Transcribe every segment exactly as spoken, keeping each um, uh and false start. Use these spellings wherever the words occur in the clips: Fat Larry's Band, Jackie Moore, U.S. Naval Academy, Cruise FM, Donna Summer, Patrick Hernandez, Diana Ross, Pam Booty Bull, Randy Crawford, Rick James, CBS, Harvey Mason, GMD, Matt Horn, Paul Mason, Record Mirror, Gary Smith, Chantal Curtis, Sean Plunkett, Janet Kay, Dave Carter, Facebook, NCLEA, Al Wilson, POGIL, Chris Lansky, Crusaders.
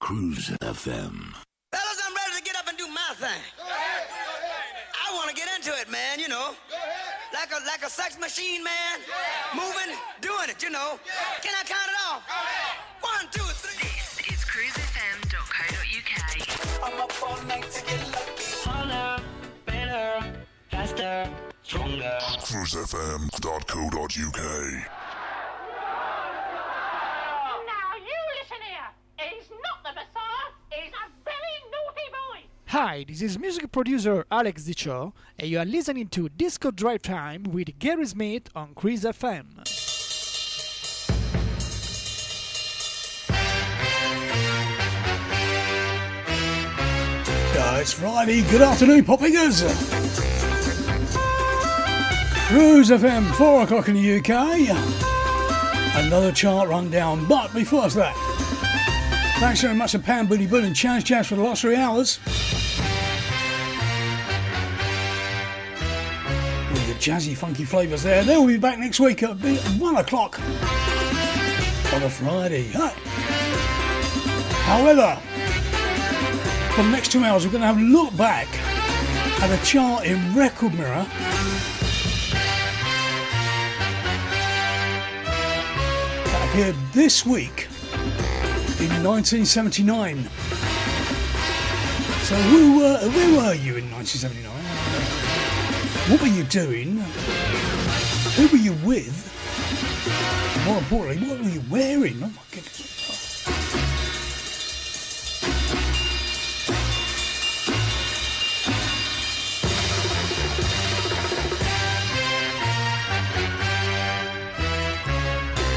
Cruise F M. Fellas, I'm ready to get up and do my thing. Go ahead. Go ahead. I want to get into it, man, you know. Go ahead. Like a, like a sex machine, man. Yeah. Moving, doing it, you know. Yeah. Can I count it off? Go ahead. One, two, three. This is cruise f m dot co dot u k. I'm up all night to get lucky. Harder, better, faster, stronger. cruise f m dot co dot u k. Hi, this is music producer Alex Dicho, and you are listening to Disco Drive Time with Gary Smith on Cruise F M. Uh, it's Friday. Good afternoon, Poppingers. Cruise F M, four o'clock in the U K. Another chart rundown, but before that, thanks very much to Pam Booty Bull and Chance Chance for the last three hours. Jazzy funky flavours there. They'll be back next week at one o'clock on a Friday. Huh? However, for the next two hours we're going to have a look back at a chart in Record Mirror. That appeared this week in nineteen seventy-nine. So who were, where were you in nineteen seventy-nine? What were you doing? Who were you with? And more importantly, what were you wearing? Oh my goodness.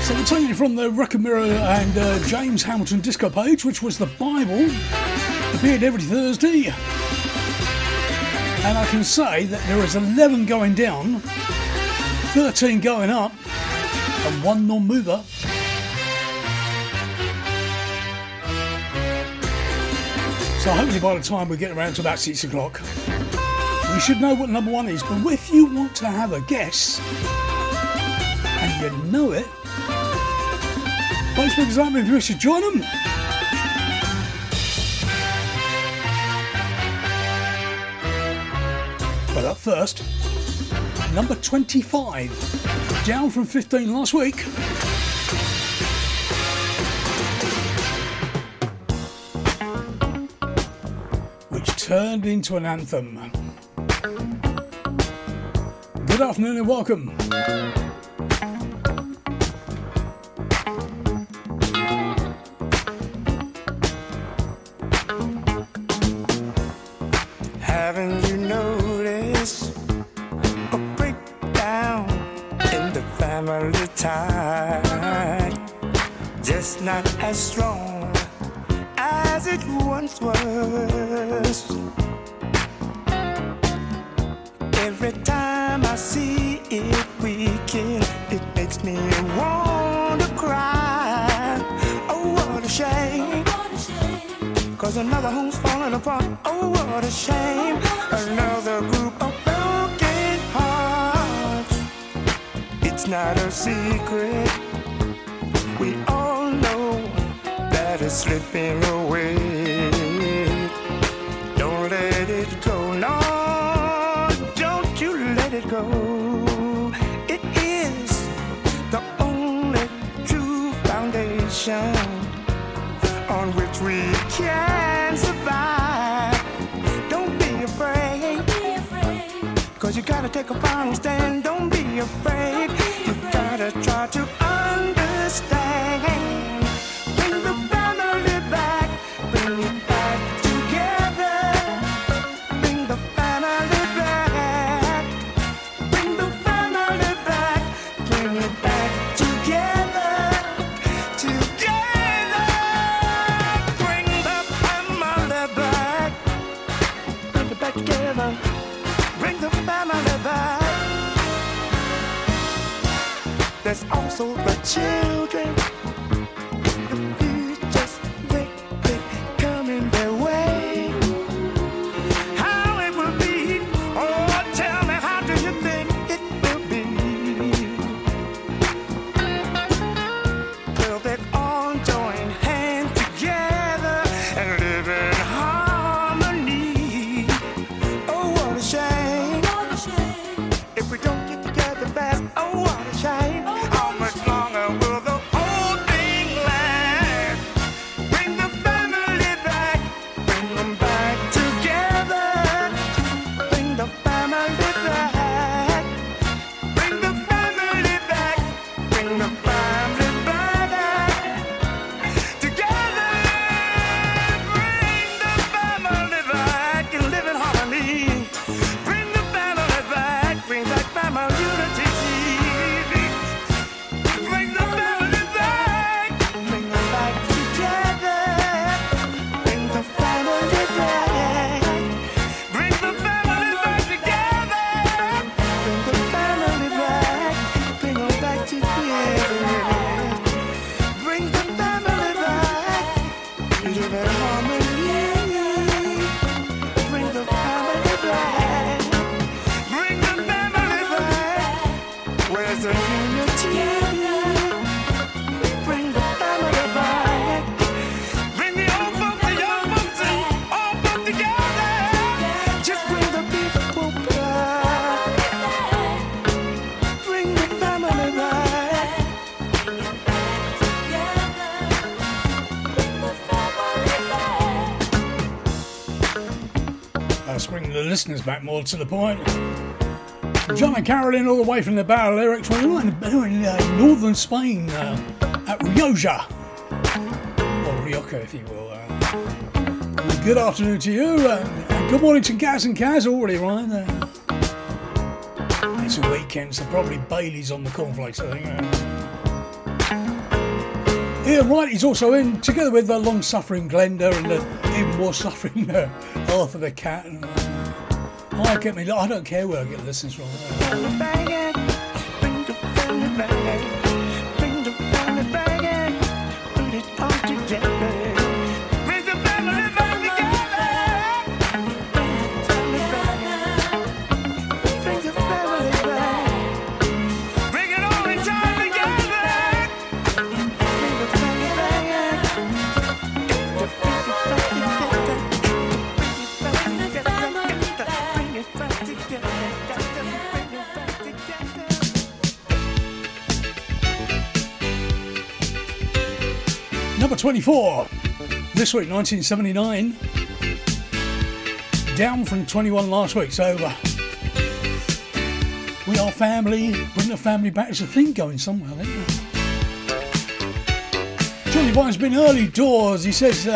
So we're taking it from the Record Mirror and uh, James Hamilton disco page, which was the Bible. Appeared every Thursday. And I can say that there is eleven going down, thirteen going up, and one non-mover. So hopefully by the time we get around to about six o'clock, we should know what number one is. But if you want to have a guess, and you know it, Facebook is open if you wish to join them. But up first, number twenty-five, down from fifteen last week. Which turned into an anthem. Good afternoon and welcome. Not as strong as it once was. Every time I see it weaken, it makes me want to cry. Oh, what a shame. Oh, what a shame. 'Cause another home's falling apart. Oh, what a shame. Oh, what a shame. Another group of broken hearts. It's not a secret. We all is slipping away. Don't let it go, no, don't you let it go. It is the only true foundation on which we can survive. Don't be afraid, don't be afraid. 'Cause you gotta take a final stand. Don't be afraid, don't be afraid. You gotta try to understand. There's also the children, if you just wait, they coming their way. How it will be, oh tell me, how do you think it will be? Will they all join hands together Listeners back more to the point. John and Carolyn all the way from the Barrel Lyrics. Well, you're in, you're in uh, northern Spain uh, at Rioja, or Rioja if you will. Uh, good afternoon to you, uh, and good morning to Gaz and Kaz already, right? Uh, it's a weekend, so probably Bailey's on the cornflakes, I think. Uh, Ian Wright is also in, together with the long-suffering Glenda and the even more suffering uh, Arthur the Cat. And, uh, I get me. I don't care where I get listens from. twenty-four this week, nineteen seventy-nine, down from twenty-one last week, so uh, we are family, bring the family back, it's a thing going somewhere, isn't it? Johnny Vine's been early doors, he says, uh,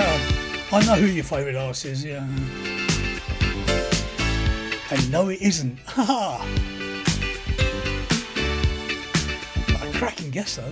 I know who your favourite artist is, yeah. And no it isn't, haha. A cracking guess though.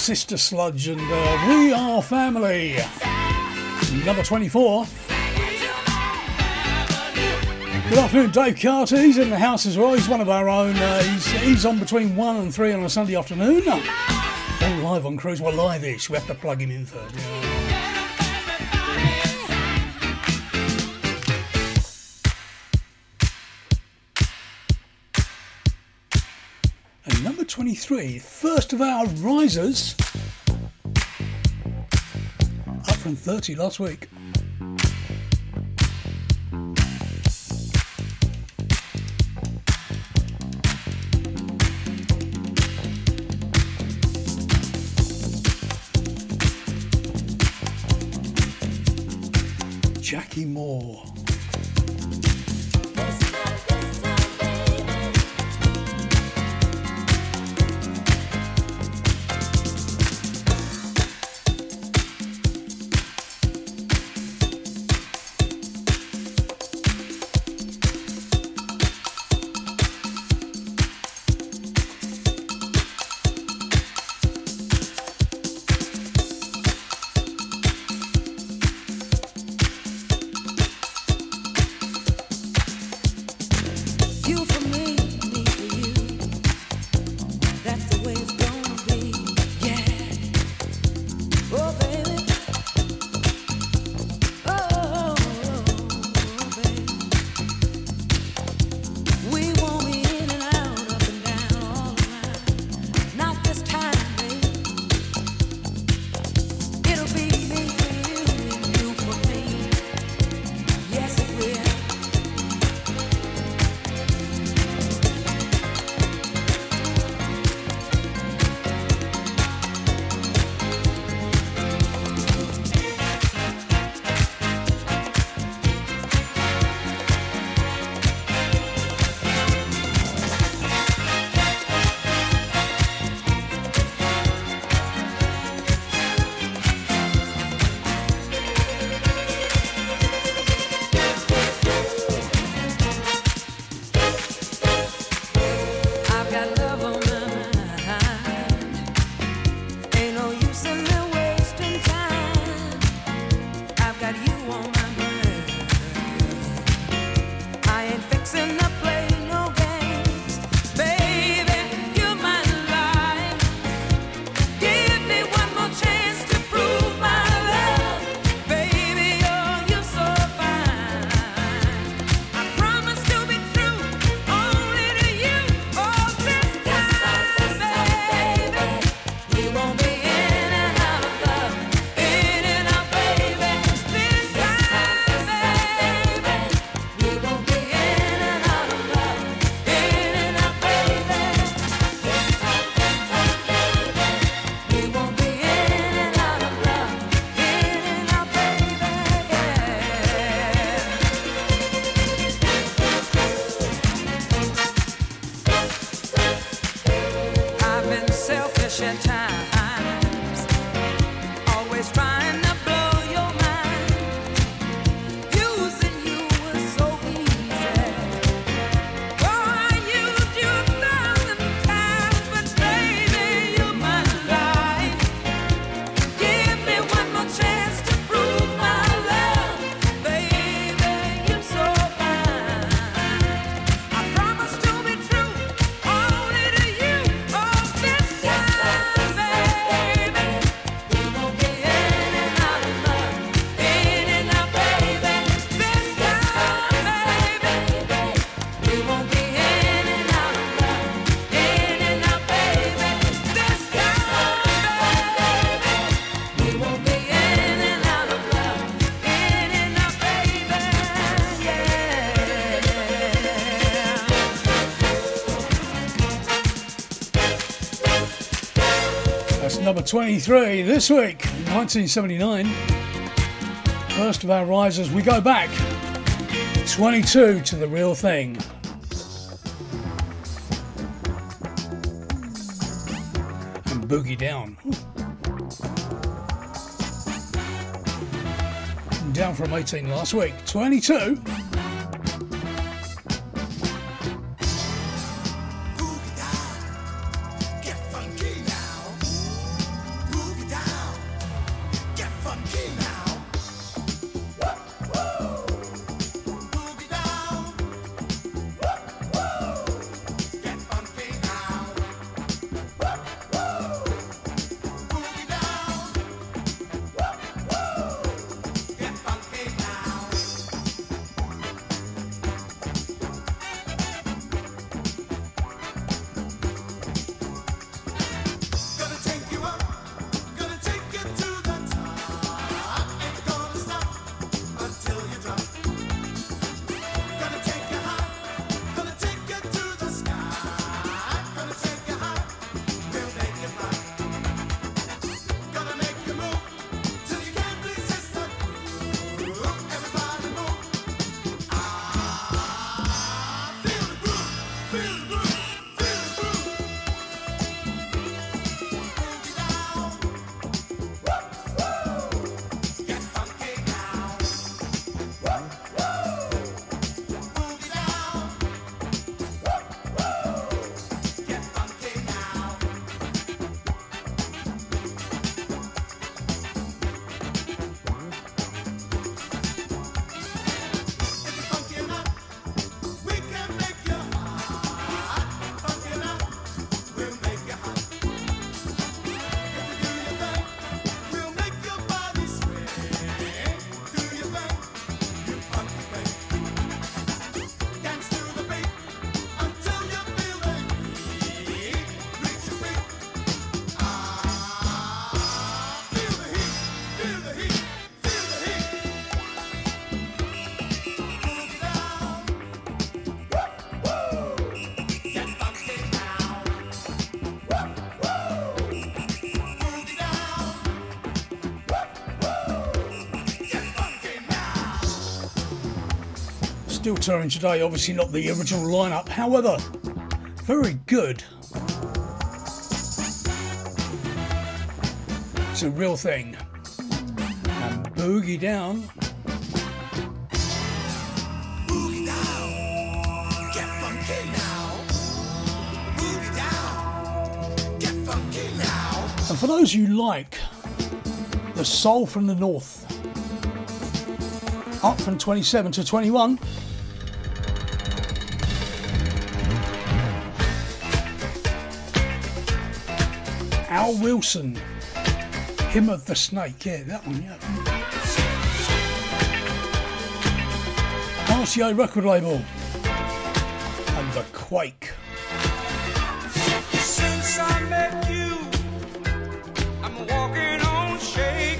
Sister Sludge and uh, We Are Family. Number twenty-four. Good afternoon, Dave Carter. He's in the house as well. He's one of our own. Uh, he's, he's on between one and three on a Sunday afternoon. All live on Cruise. Well, live-ish. We have to plug him in first. And number twenty-three, first of our risers. Up from thirty last week. Jackie Moore. Number twenty-three this week, nineteen seventy-nine. First of our risers, we go back twenty-two to The Real Thing. And Boogie Down. Ooh. Down from eighteen last week. twenty-two. Still touring today, obviously not the original lineup, however, very good. It's a real thing. And Boogie Down. And for those who like the soul from the north, up from twenty-seven to twenty-one, Al Wilson, Hymn of the Snake, yeah, that one, yeah. R C A record label, and The Quake. Since I met you, I'm walking on shaky.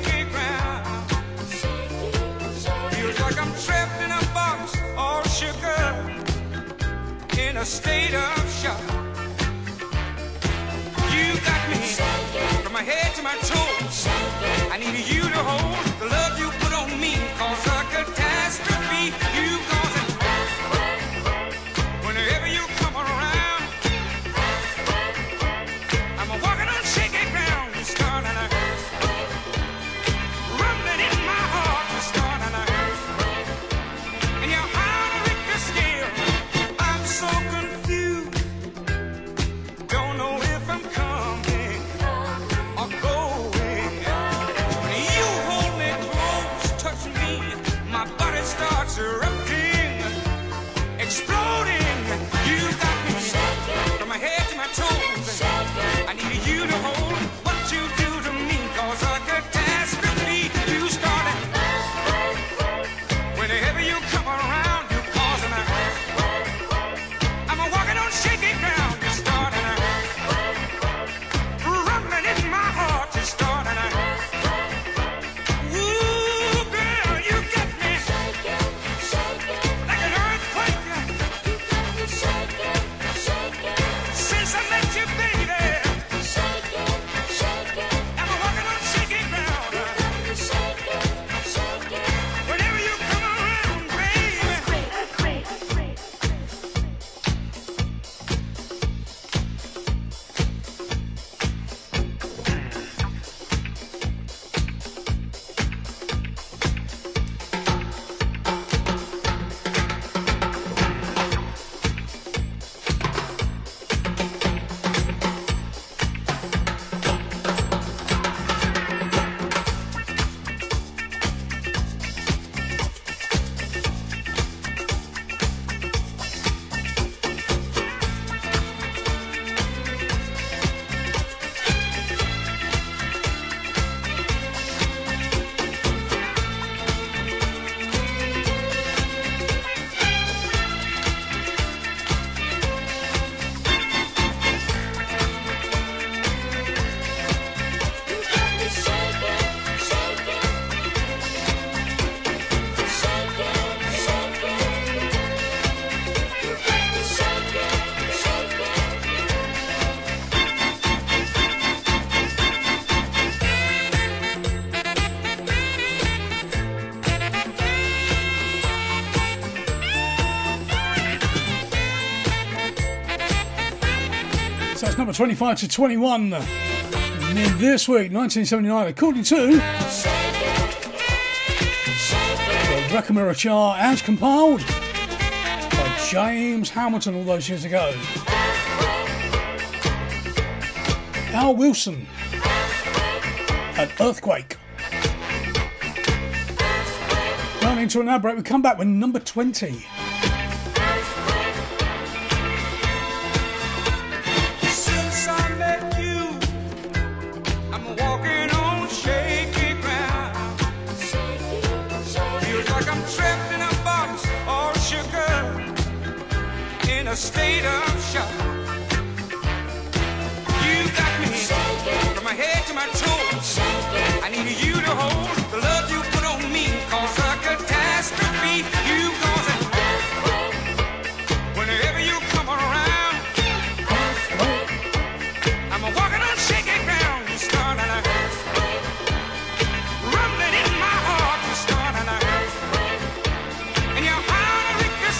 In a state of shock, you got me from my head to my toes. I need you to hold the love you put on me, cause a catastrophe you cause it. Whenever you come around, I'm walking on shaky ground. It's starting to hurt, rumbling in my heart. It's starting to hurt, and your heart with the scale. So confused, don't know if I'm coming or going. When you hold me close, touch me, my body starts erupting, exploding. You got me from my head to my toes. I need you to hold what you do to me, cause a catastrophe you started. Whenever you come around, shaking ground, you're starting to hurt, rumbling in my heart, you're starting to hurt. Ooh, girl, you got me shaking, shaking, like an earthquake. You got me shaking, shaking, since I met you, baby. Shaking, shaking, I'm walking on shaking ground. You got me shaking, shaking, whenever you come around, baby. Number twenty-five to twenty-one this week, nineteen seventy-nine, according to the Record Mirror chart as compiled by James Hamilton all those years ago. Al Wilson, an earthquake. Going into an ad break, we come back with number twenty. A state of shock. You got me shaking, from my head to my toes. Shaking. I need you to hold the love you put on me, cause a catastrophe you cause it. Whenever you come around, I'm a walking on shaky ground. You start and I hurt, rumbling in my heart. You start and I hurt, and your heart is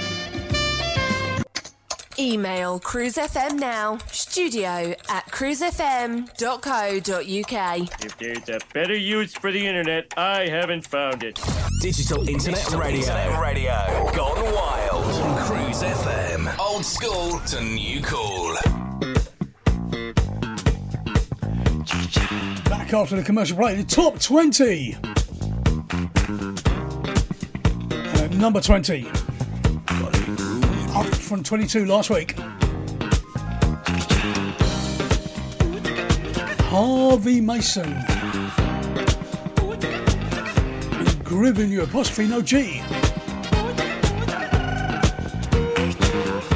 Email Cruise F M now, studio at cruise f m dot co dot u k. If there's a better use for the internet, I haven't found it. Digital internet, Digital radio. internet radio. Gone wild on Cruise F M. Old school to new cool. Back after the commercial break, the top twenty. Uh, number twenty. Up from twenty-two last week. Harvey Mason. He's grooving you apostrophe no G. It's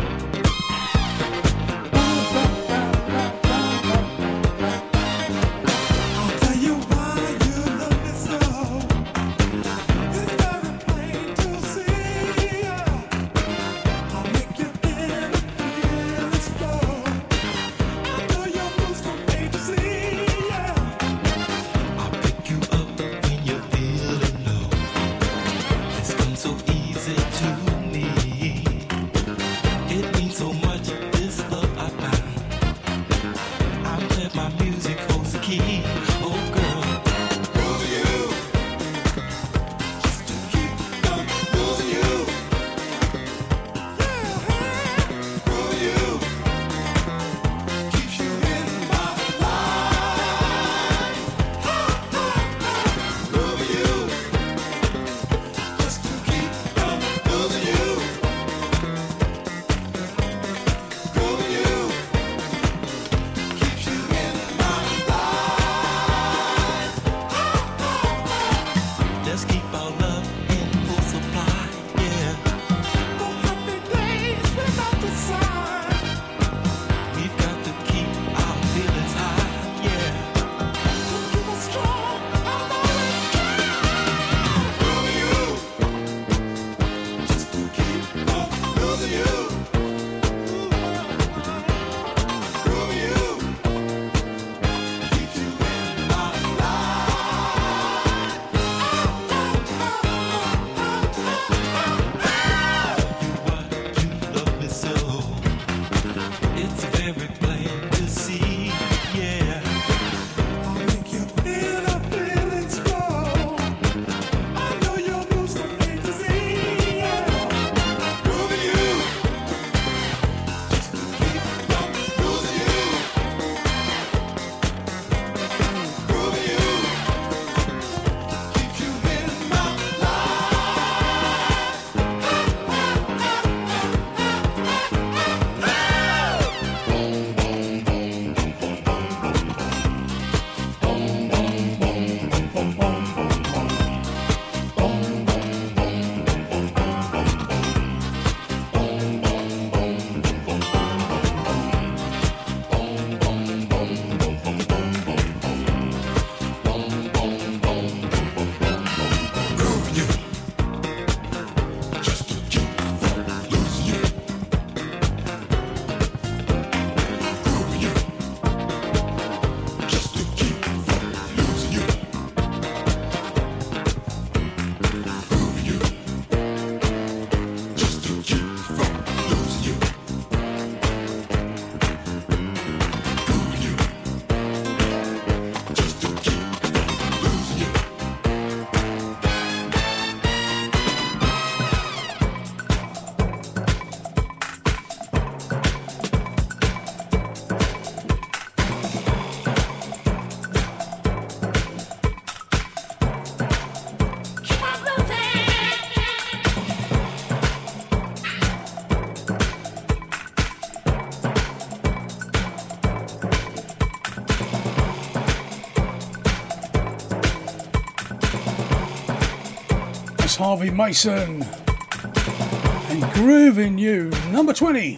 was Harvey Mason and Groovin' You, number twenty.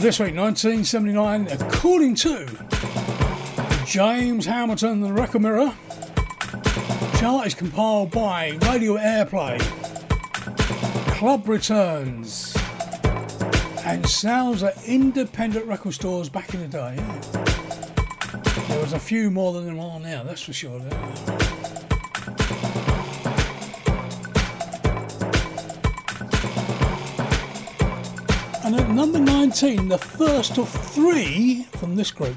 This week, nineteen seventy-nine, according to James Hamilton, the Record Mirror, chart is compiled by Radio Airplay, Club Returns, and sounds at independent record stores back in the day. Yeah. There was a few more than there are now, that's for sure. Yeah. And at number nineteen, the first of three from this group.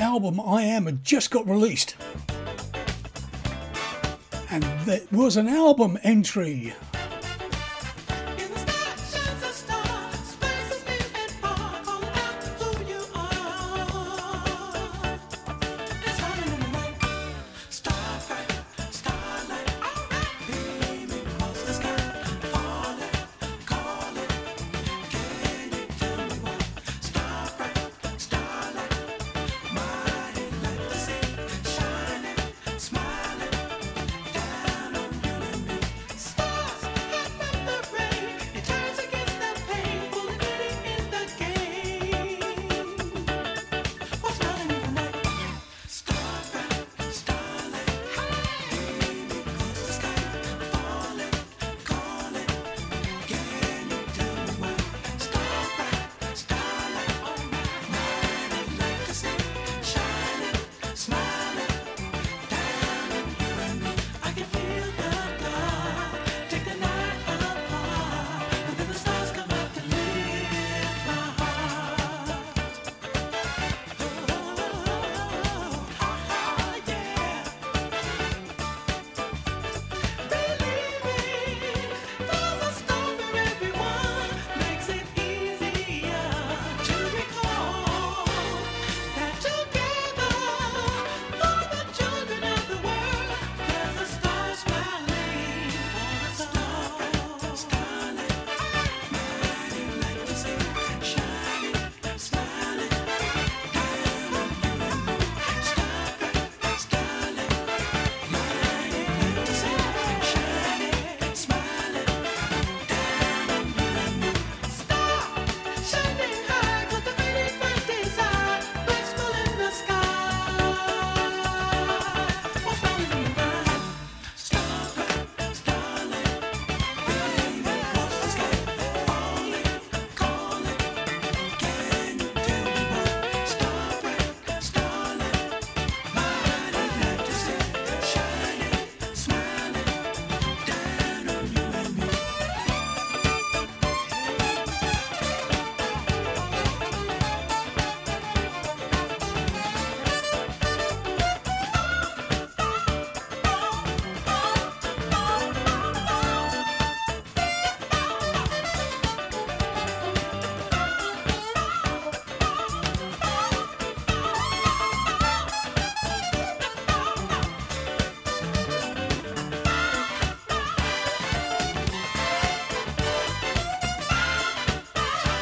Album I Am had just got released, and there was an album entry.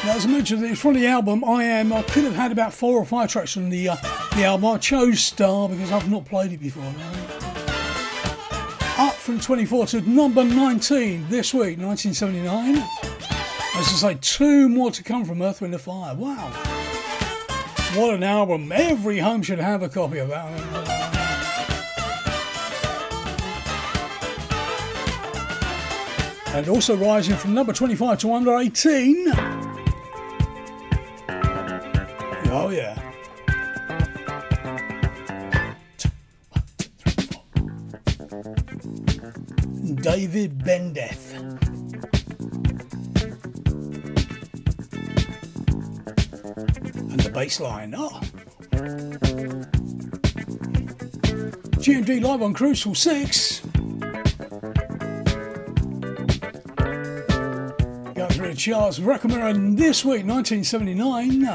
As I mentioned, it's from the album I Am. I could have had about four or five tracks from the uh, the album. I chose Star because I've not played it before. Up from twenty-four to number nineteen this week, nineteen seventy-nine. As I say, two more to come from Earth, Wind and Fire. Wow. What an album. Every home should have a copy of that one. And also rising from number twenty-five to under eighteen. Oh yeah. Two, one, two, three, four. David Bender. bass line. Oh. G M D live on Cruise till six. Going through Richard Charles Rackamore this week, nineteen seventy-nine.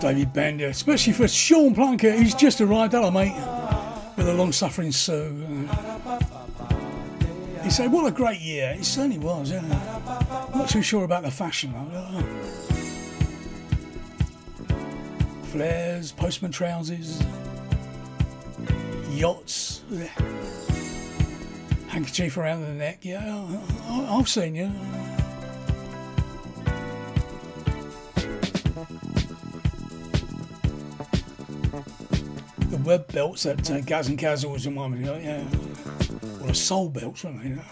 David Bender, especially for Sean Plunkett, who's just arrived. Hello, mate, with a long-suffering Sue. He said, "What a great year!" It certainly was. Yeah. Not too sure about the fashion. Though. Flares, postman trousers, yachts, handkerchief around the neck. Yeah, I've seen you. Yeah. Web belts that uh, Gaz and Kaz always reminded me of, yeah. Or a soul belt, weren't they? Yeah.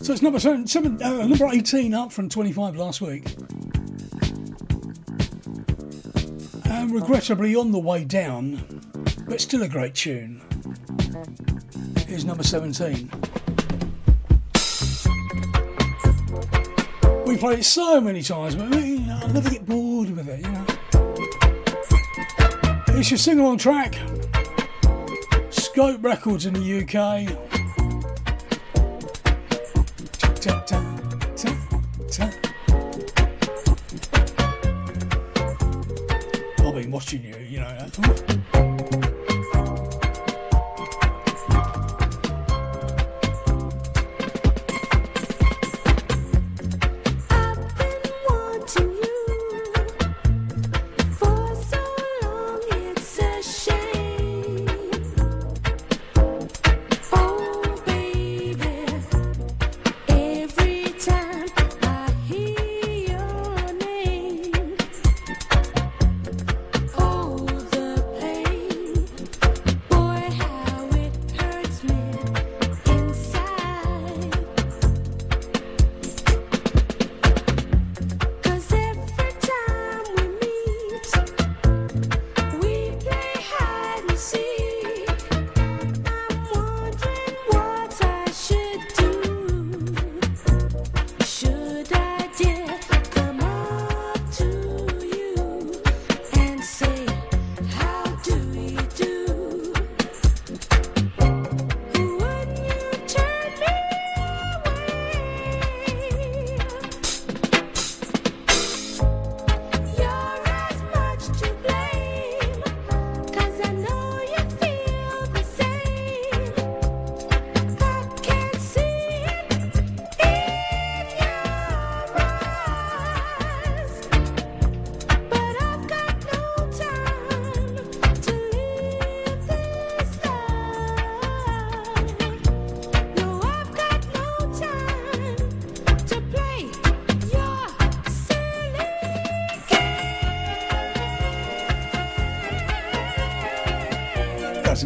So it's number seven, seven uh, number eighteen up from twenty-five last week. Um, regrettably on the way down, but still a great tune. Here's number seventeen. We played it so many times, but I never get bored with it, you know. It's your sing-along track. Scope Records in the U K. Ta, ta, ta, ta. I've been watching you, you know that.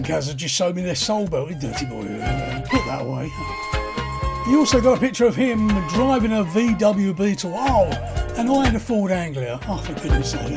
Kaz just showed me their soul belt, Dirty Boy, put that way. You also got a picture of him driving a V W Beetle, oh, and I had a Ford Anglia, oh for goodness sake.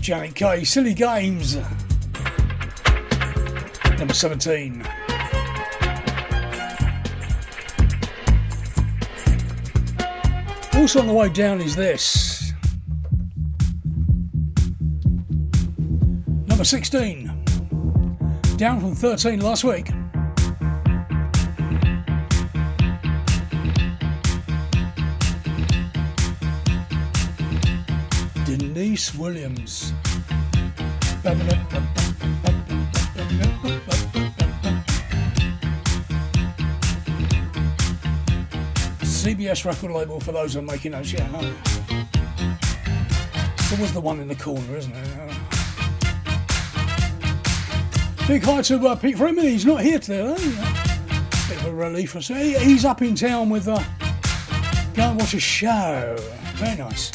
Janet Kay, Silly Games, number seventeen. Also on the way down is this, number sixteen, down from thirteen last week. Niece Williams. C B S record label for those who are making notes, yeah. No. It's always the one in the corner, isn't it? No. Big hi to uh, Pete Frimley, he's not here today, are you? relief. So he's up in town with uh, go and watch a show. Very nice.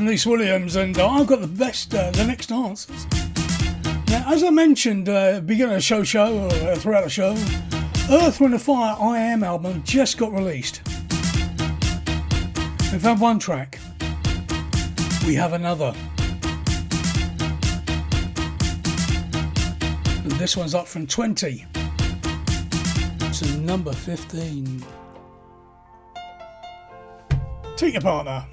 Niece Williams, and uh, I've got the best, uh, the next answers. Now, as I mentioned, uh, beginning of show show, or uh, throughout the show, Earth Wind and Fire I Am album just got released. We've had one track. We have another. And this one's up from twenty to number fifteen. Take your partner.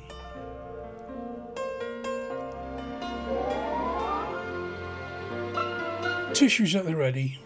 Tissues at the ready.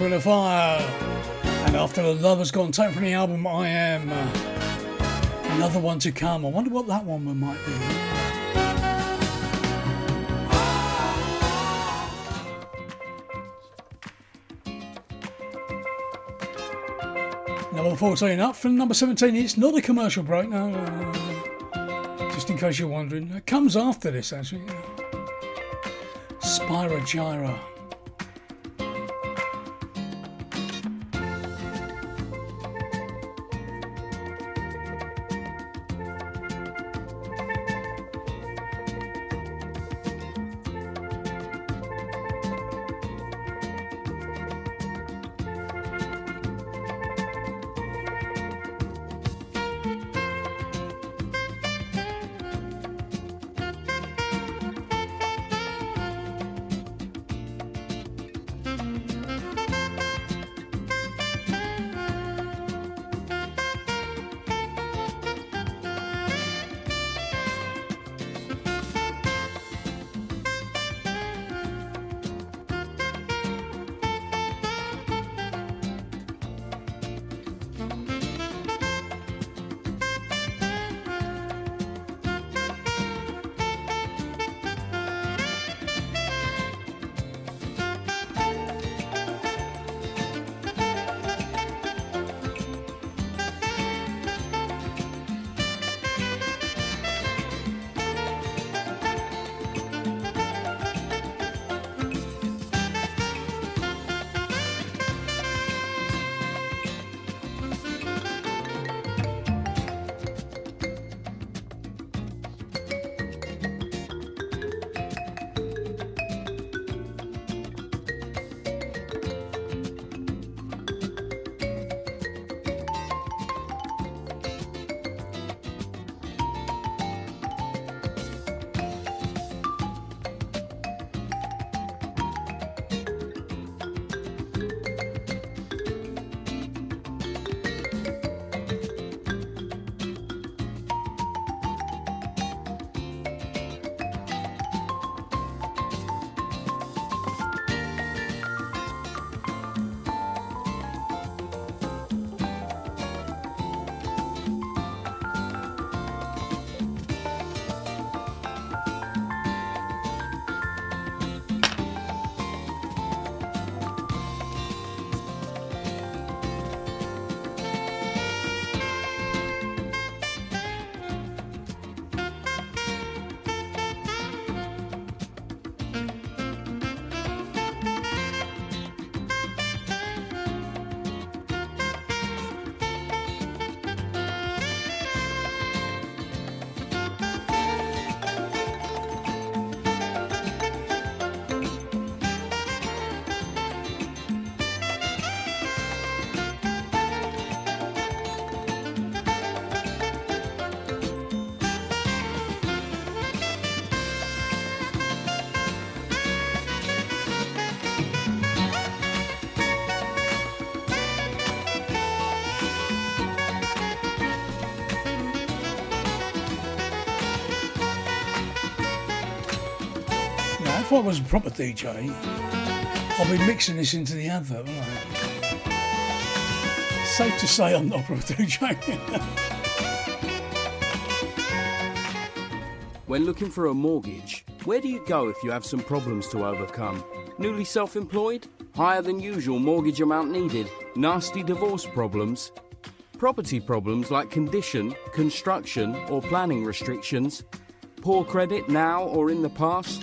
With a fire, and after the love has gone, time for the album I Am, uh, another one to come. I wonder what that one might be. Number fourteen up from number seventeen. It's not a commercial break, no, no, no, no. Just in case you're wondering, it comes after this actually. Spyro Gyra. If I was a proper D J, I'd be mixing this into the advert, wouldn't I? Safe to say I'm not a proper D J. When looking for a mortgage, where do you go if you have some problems to overcome? Newly self-employed? Higher than usual mortgage amount needed? Nasty divorce problems? Property problems like condition, construction or planning restrictions? Poor credit now or in the past?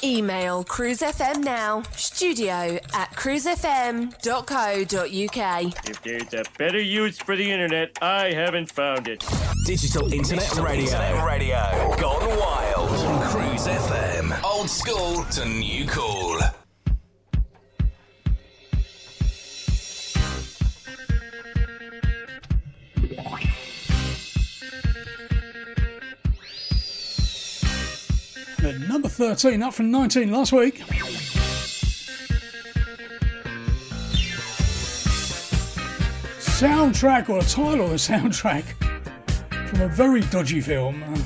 Email Cruise F M now, studio at cruise f m dot co dot u k. If there's a better use for the internet, I haven't found it. Digital Internet, Digital radio. Internet radio. Gone wild. Cruise F M. Old school to new cool. Number thirteen, up from nineteen last week. Soundtrack, or a title of a soundtrack from a very dodgy film uh,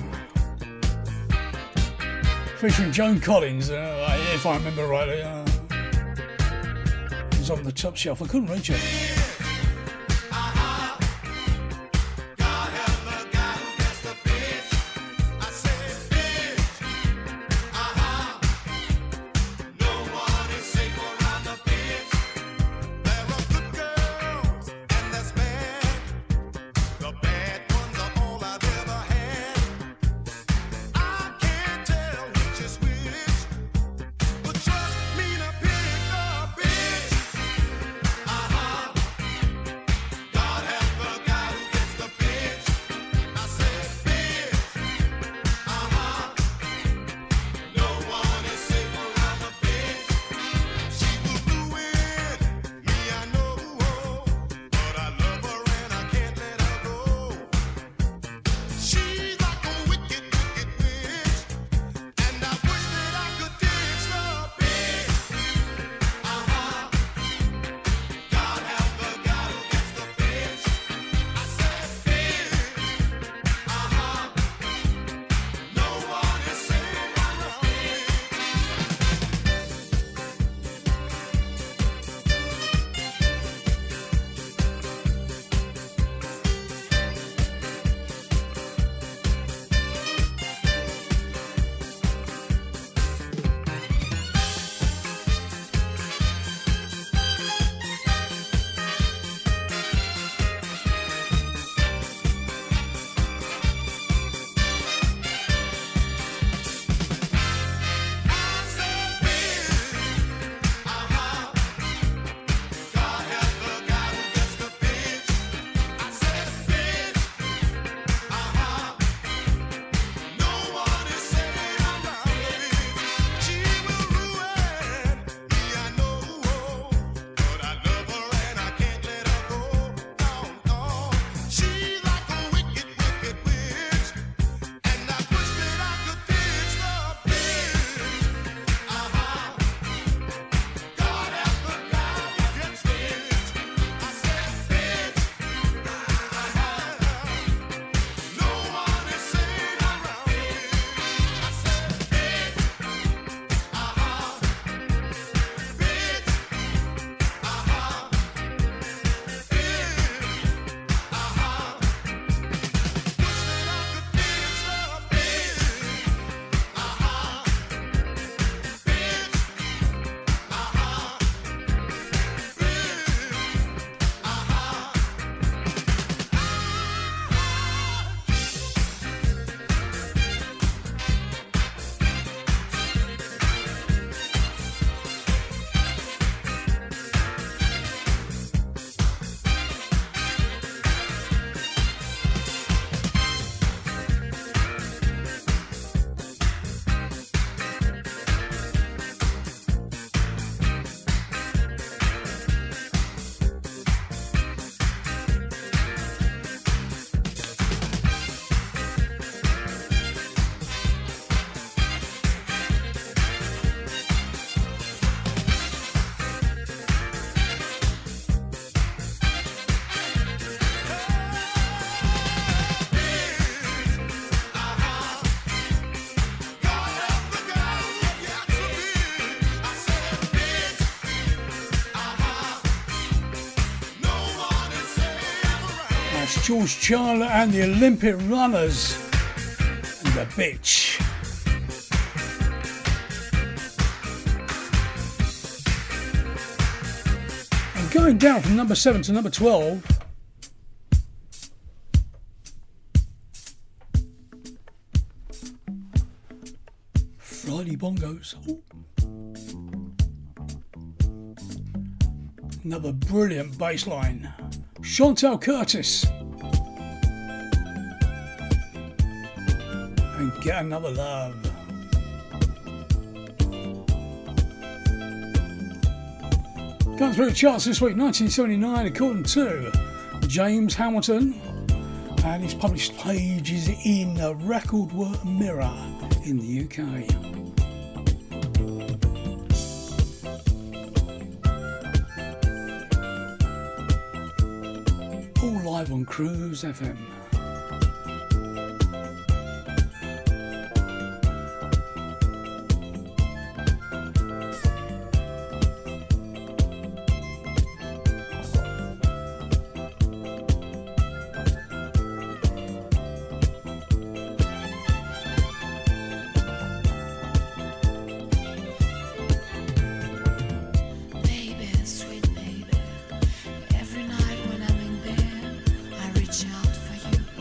featuring Joan Collins, uh, if I remember rightly. Uh, it was on the top shelf, I couldn't reach it. Richard Charles Charlotte and the Olympic Runners and The Bitch. And going down from number seven to number twelve, Friday Bongos. Ooh. Another brilliant bass line. Chantal Curtis. And Get Another Love. Going through the charts this week, nineteen seventy-nine, according to James Hamilton. And his published page is in a Record Mirror in the U K. On Cruise F M. Child for you.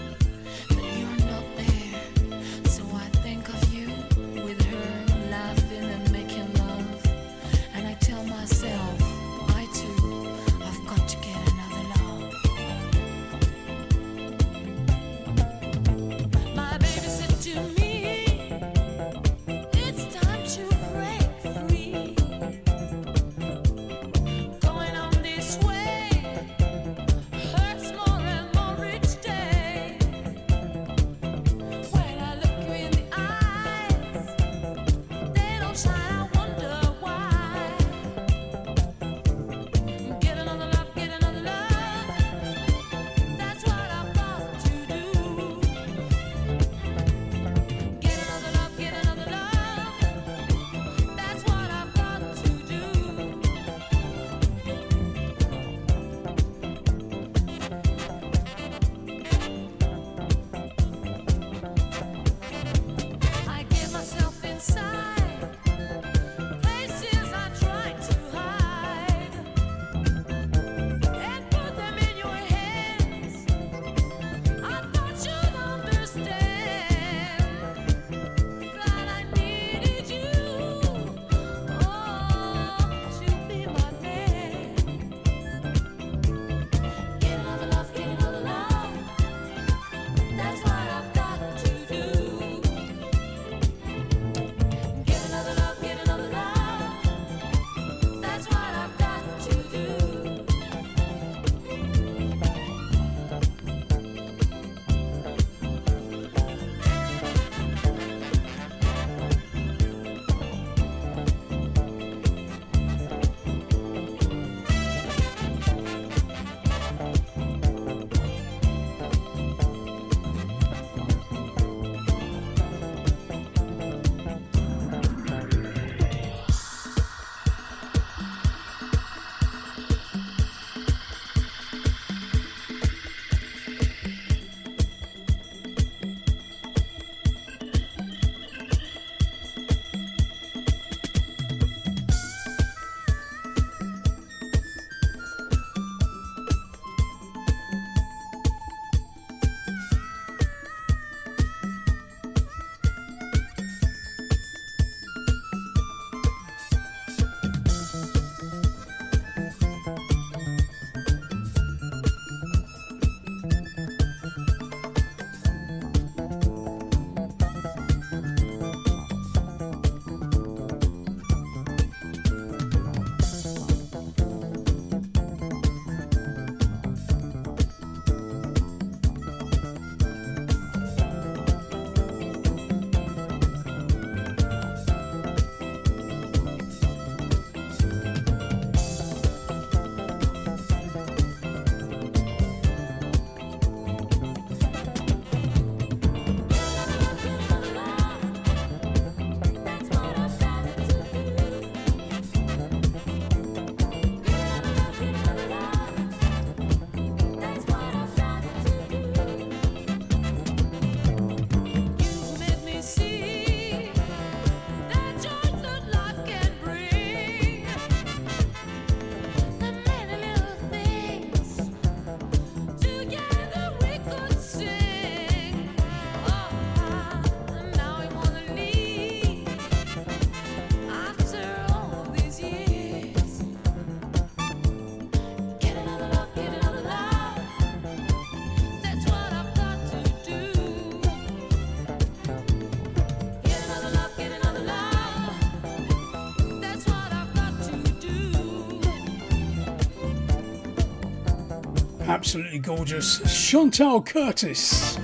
absolutely gorgeous Chantal Curtis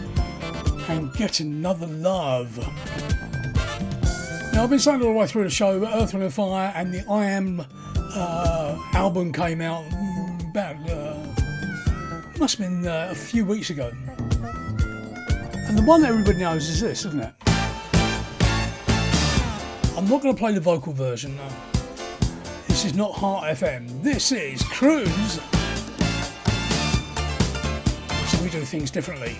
and Get Another Love. Now, I've been saying all the way through the show, but Earth, Wind and Fire and the I Am uh, album came out about, uh, must have been uh, a few weeks ago. And the one that everybody knows is this, isn't it? I'm not going to play the vocal version, no. This is not Heart F M. This is Cruise. So we do things differently.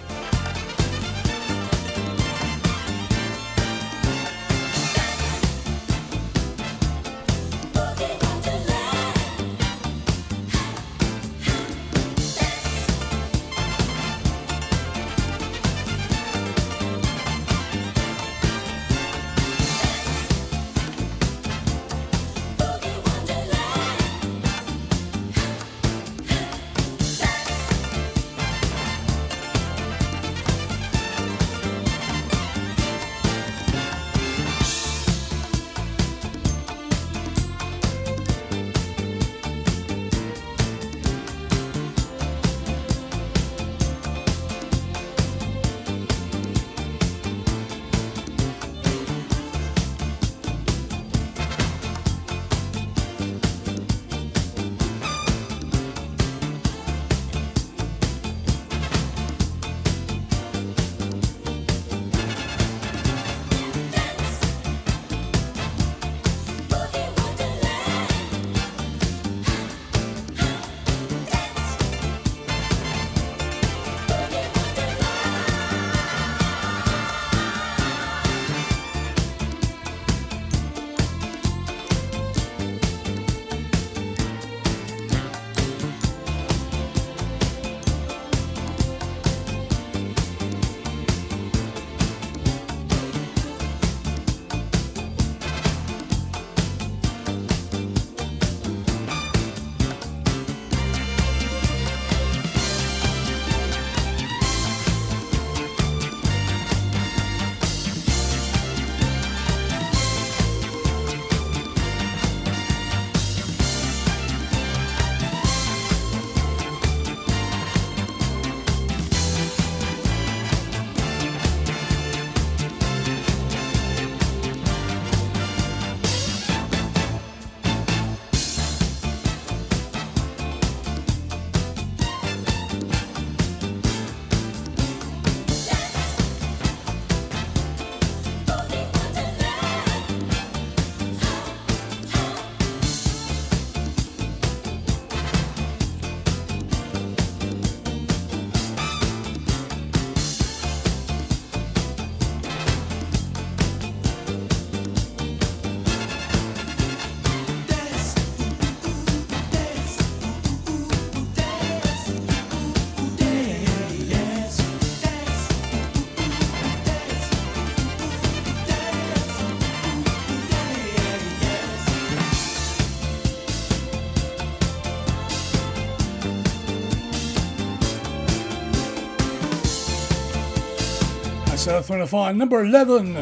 Earth, Wind and Fire, number eleven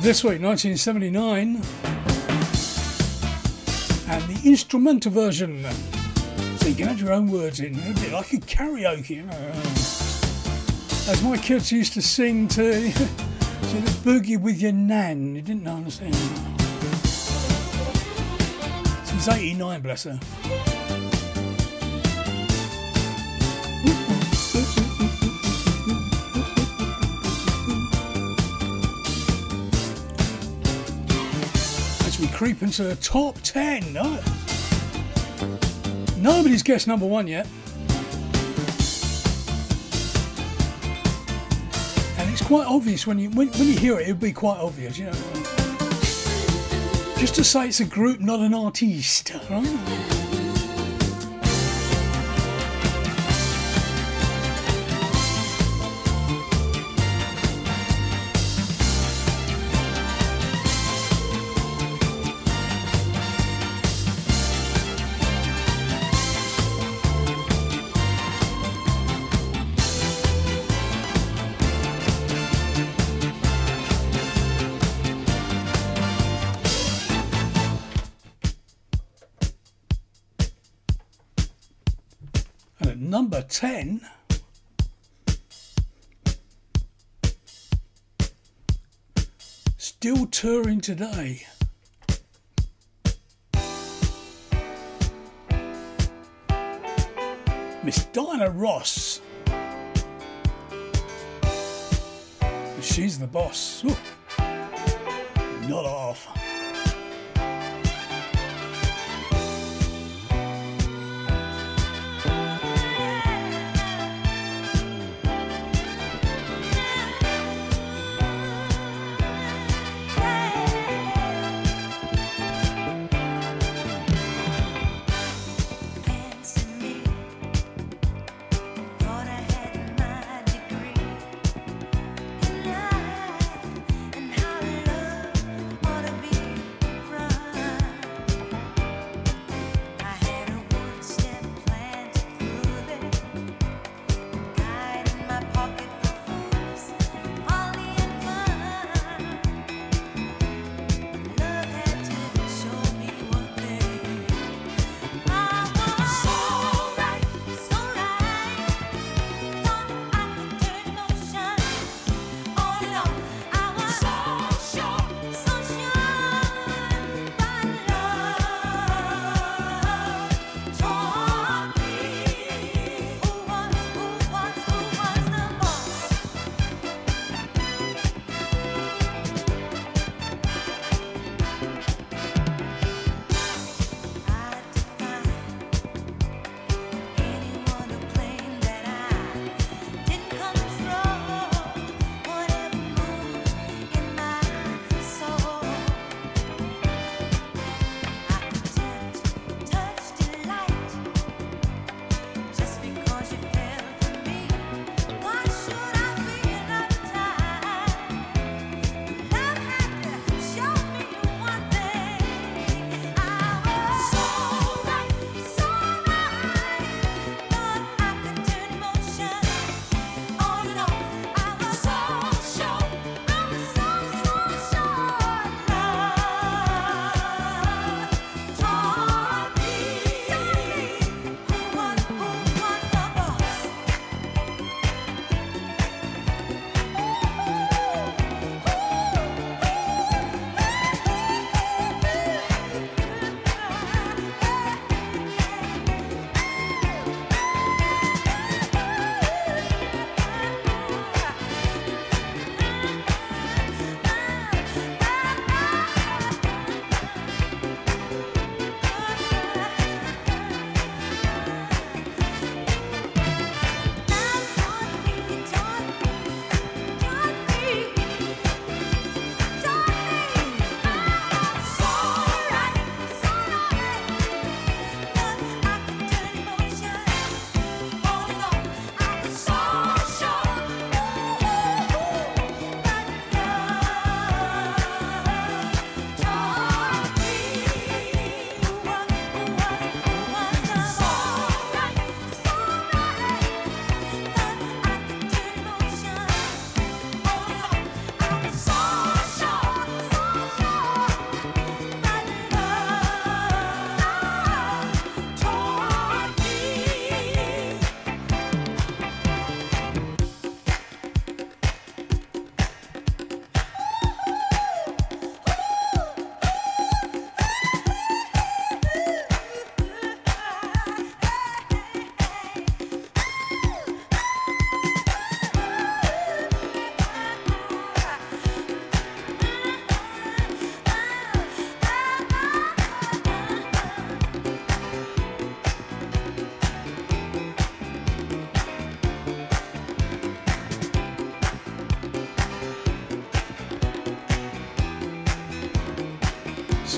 this week, nineteen seventy-nine, and the instrumental version, so you can add your own words in, a bit like a karaoke, you know. As my kids used to sing to, to Boogie With Your Nan, you didn't understand. She's eighty-nine, bless her. Creep into the top ten. No. Nobody's guessed number one yet. And it's quite obvious when you when, when you hear it, it'll be quite obvious, you know. Just to say it's a group, not an artiste, right? number ten. Still touring today. Miss Diana Ross. She's the boss. Ooh. Not off.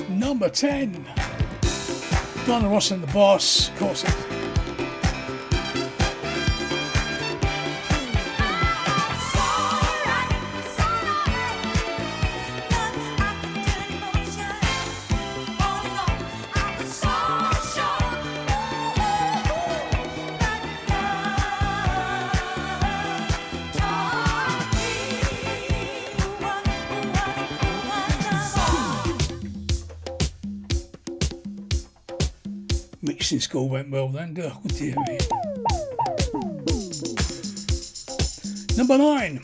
Number ten, Donna Ross and the Boss, of course. Mixing school went well then, oh dear me. Number nine,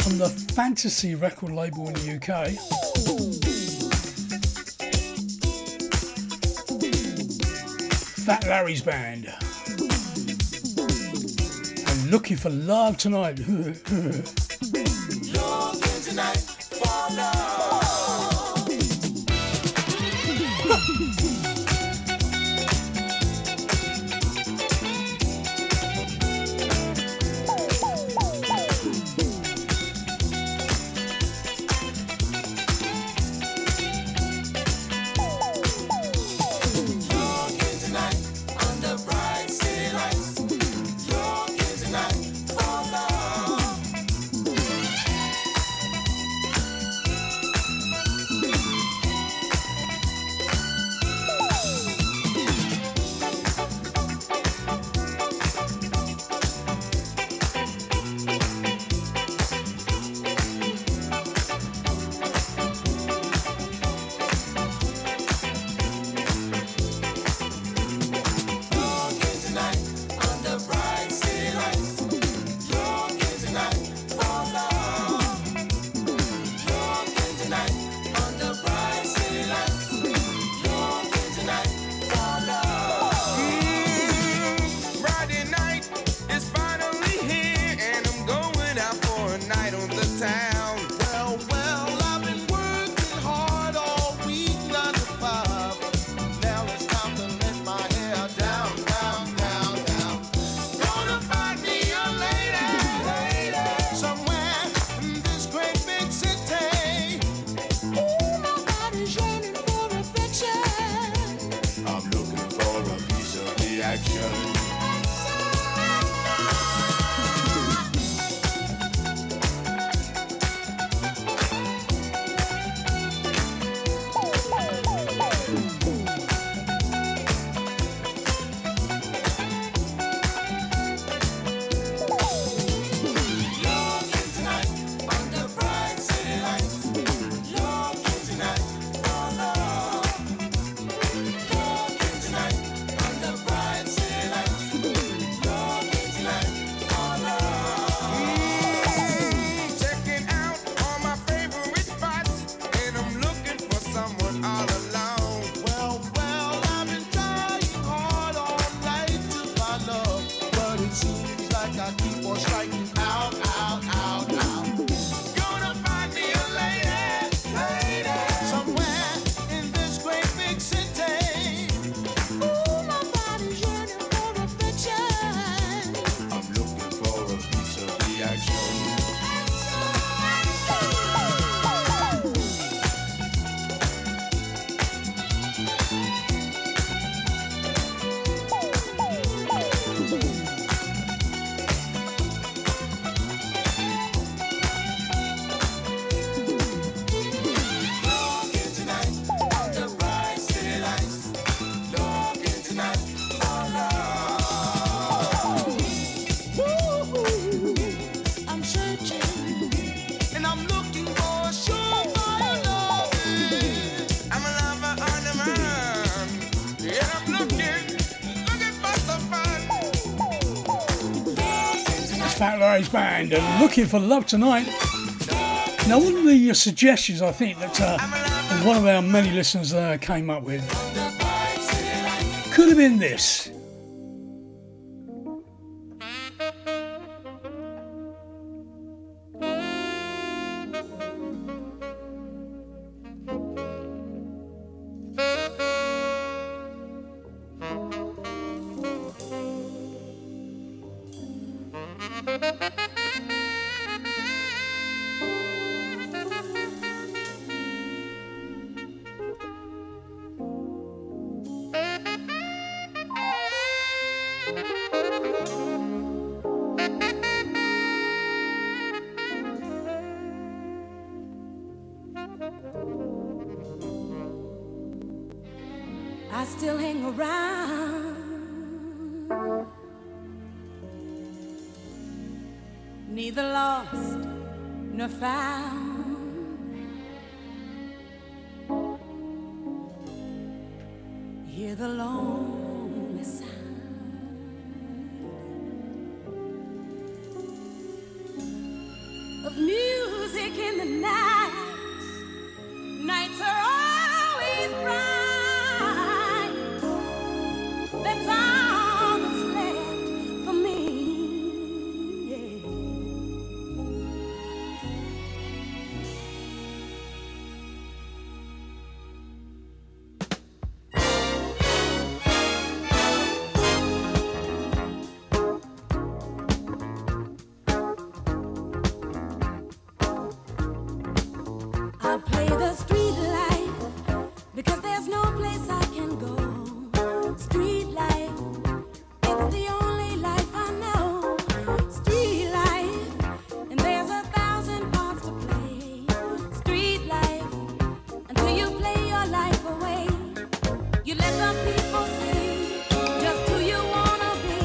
from the Fantasy record label in the U K, Fat Larry's Band. I'm looking for love tonight. Looking tonight for love. Band and looking for love tonight. Now, one of the uh, suggestions I think that uh, one of our many listeners uh, came up with could have been this. of music in the night. Nights are always bright. That's all that's left for me. Yeah. I play the street light. Because there's no place I can go. Street life, it's the only life I know. Street life, and there's a thousand parts to play. Street life, until you play your life away. You let the people see just who you wanna be.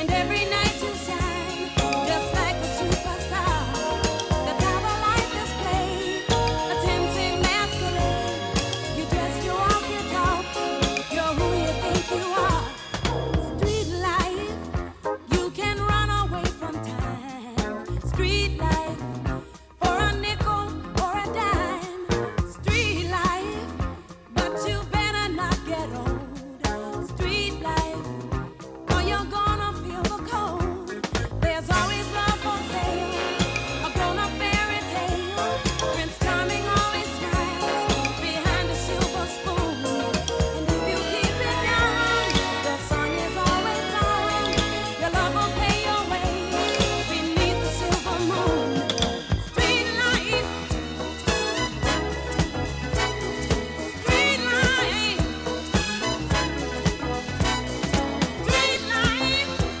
And every night you shine, just like a superstar. That's how the life is played, a tempting masquerade. You dress, you walk, you talk, you're who you think you are. Street life, you can run away from time. Street life, for a nickel or a dime. Street life, but you better not get old. Street life, or you're gonna feel the cold. There's always love for sale, a grown-up fairy tale. Prince Charming always smiles behind a silver spoon. And if you keep it down, the sun is always on. Your love will pay your way beneath the silver moon. Street life, street life, street life. Oh, street life. Yeah. I play the street life because there's no place I can go. Street life, it's the only life I know. Street life, there's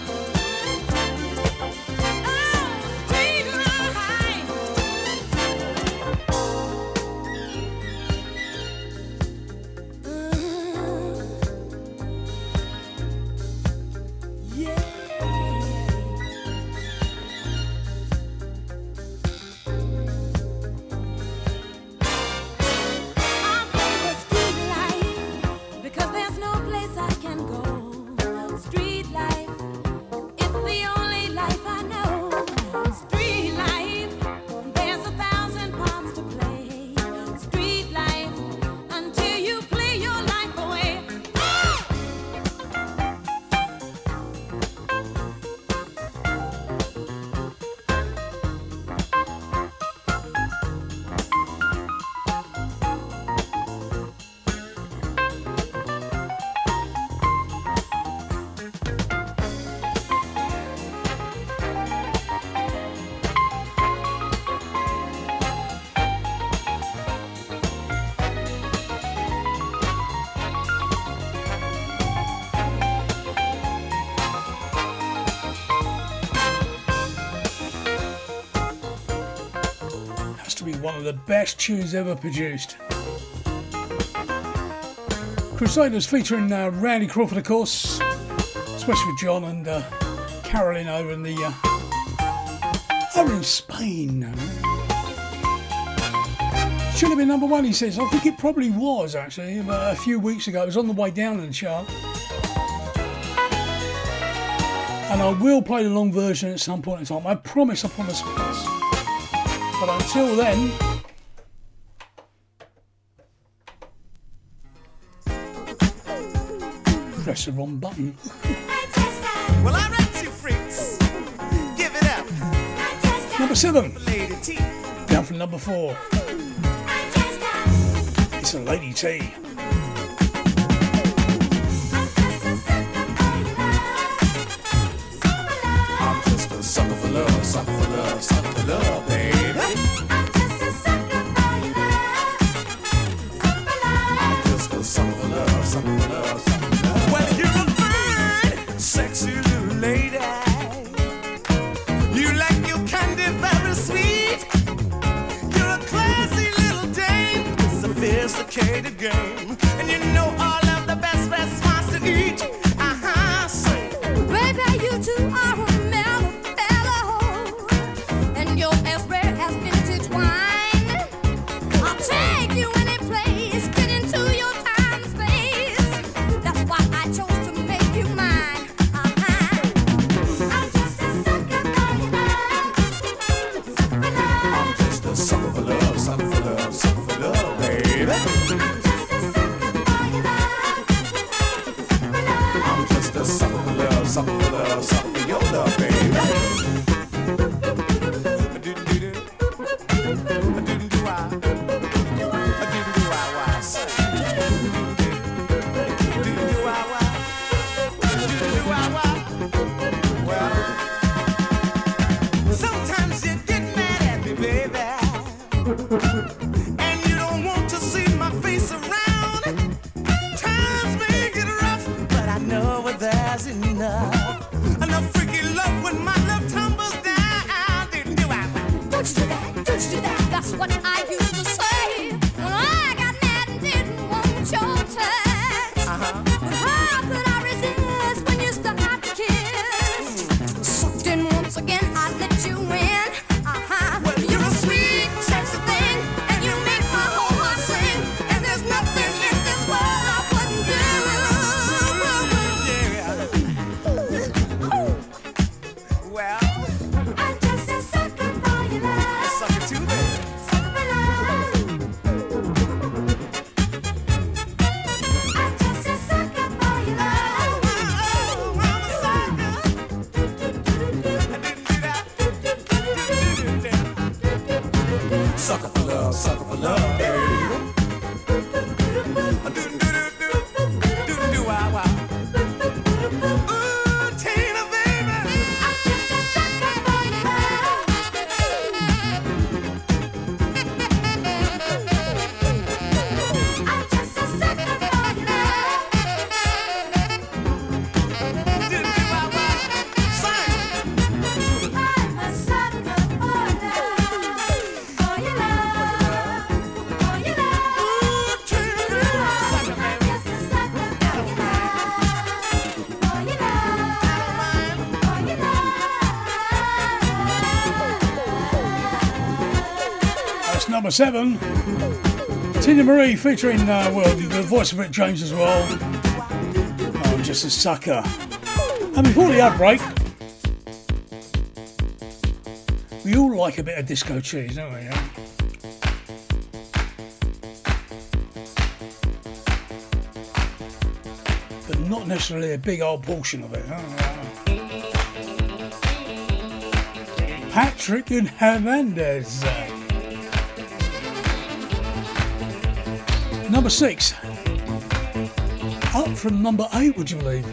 a thousand parts to play. Street life, until you play your life away. Has to be one of the best tunes ever produced. Crusaders featuring uh, Randy Crawford, of course, especially with John and uh, Carolyn over in the uh, over in Spain. Should have been number one, he says. I think it probably was actually, but a few weeks ago. It was on the way down in the chart. And I will play the long version at some point in time. I promise. I promise. I promise. But until then, press the wrong button. Well, I write you freaks. Give it up. Number seven. Lady T. Down from number four. It's a Lady T. I'm just a sucker for love, sucker for love, sucker for love, baby. Game. And you know all of the best best spots to eat. Uh-huh, say baby, you two are a mellow fellow, and you're as rare as vintage wine. I'll take you any place, get into your time space. That's why I chose to make you mine. Uh-huh. I'm just a sucker for your love. number seven, Tina Marie featuring uh, well, the voice of Rick James as well. Oh, just a sucker. And before the outbreak, we all like a bit of disco cheese, don't we? Yeah? But not necessarily a big old portion of it. Patrick Hernandez. Number six. Up from number eight, would you believe?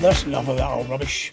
That's enough of that old rubbish.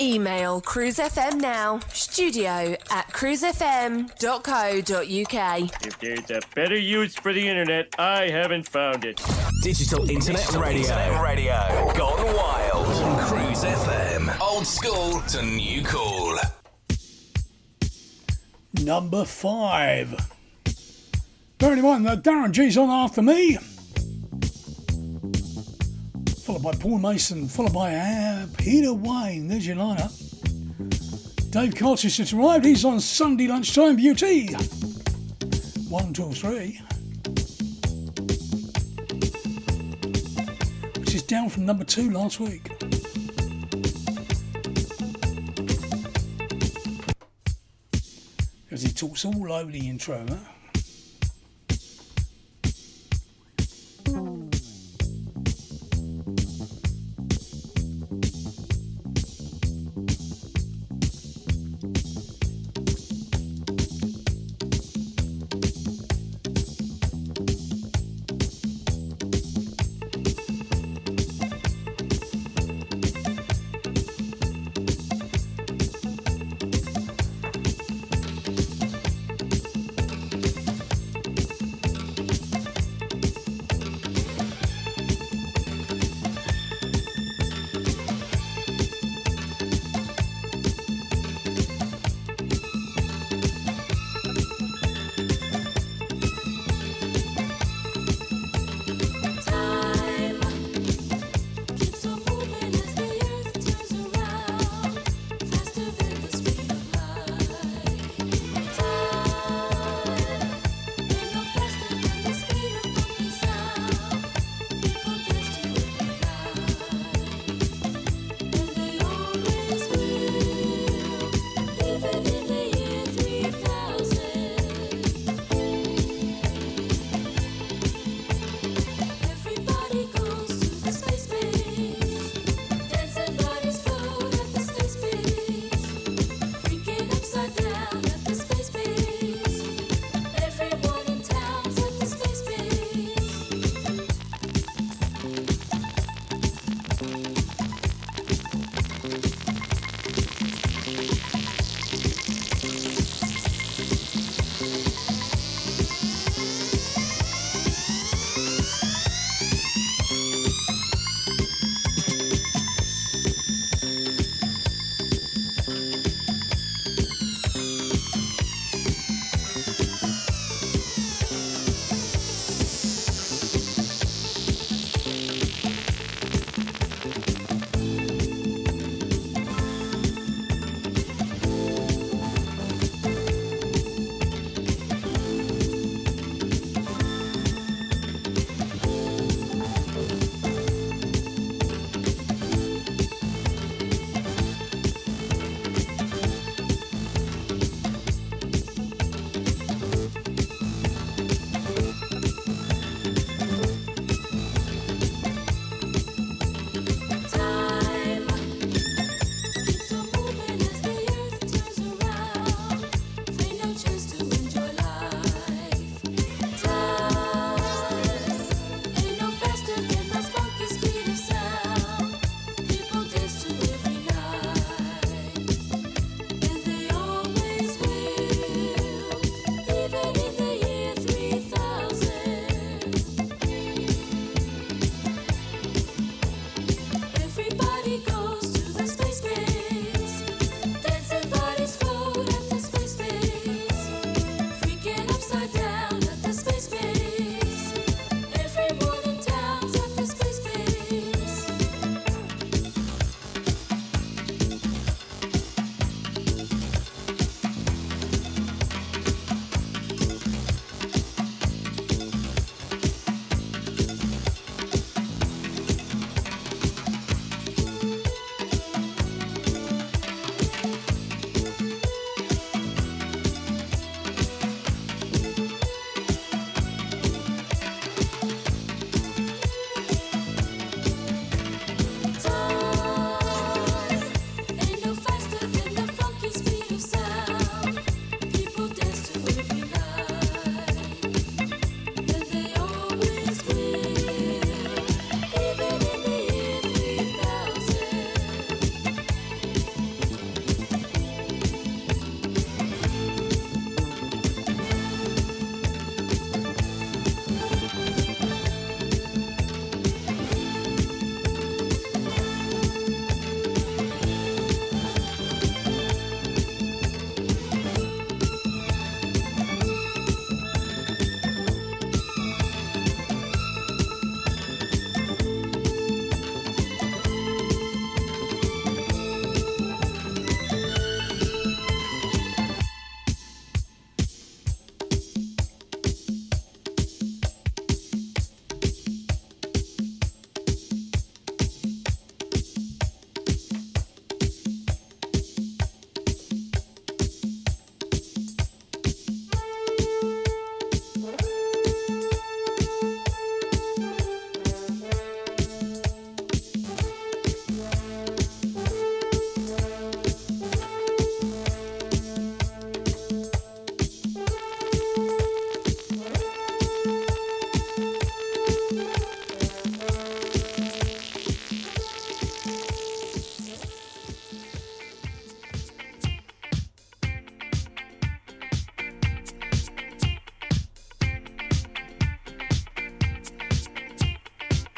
Email Cruise F M now, studio at cruise f m dot co dot u k. If there's a better use for the internet, I haven't found it. Digital internet Digital radio. Internet radio. Gone wild on Cruise F M. Old school to new cool. Number five. Bear in mind that Darren G's on after me. Followed by Paul Mason, followed by uh, Peter Wayne. There's your lineup. Dave Carter has just arrived. He's on Sunday lunchtime beauty. One, two, three. Which is down from number two last week. Because he talks all over the intro, huh?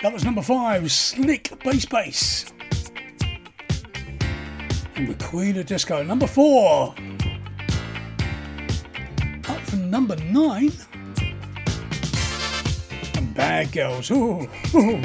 That was number five, Slick Bass Bass. And the Queen of Disco. Number four. Up from number nine. And Bad Girls. Ooh, ooh.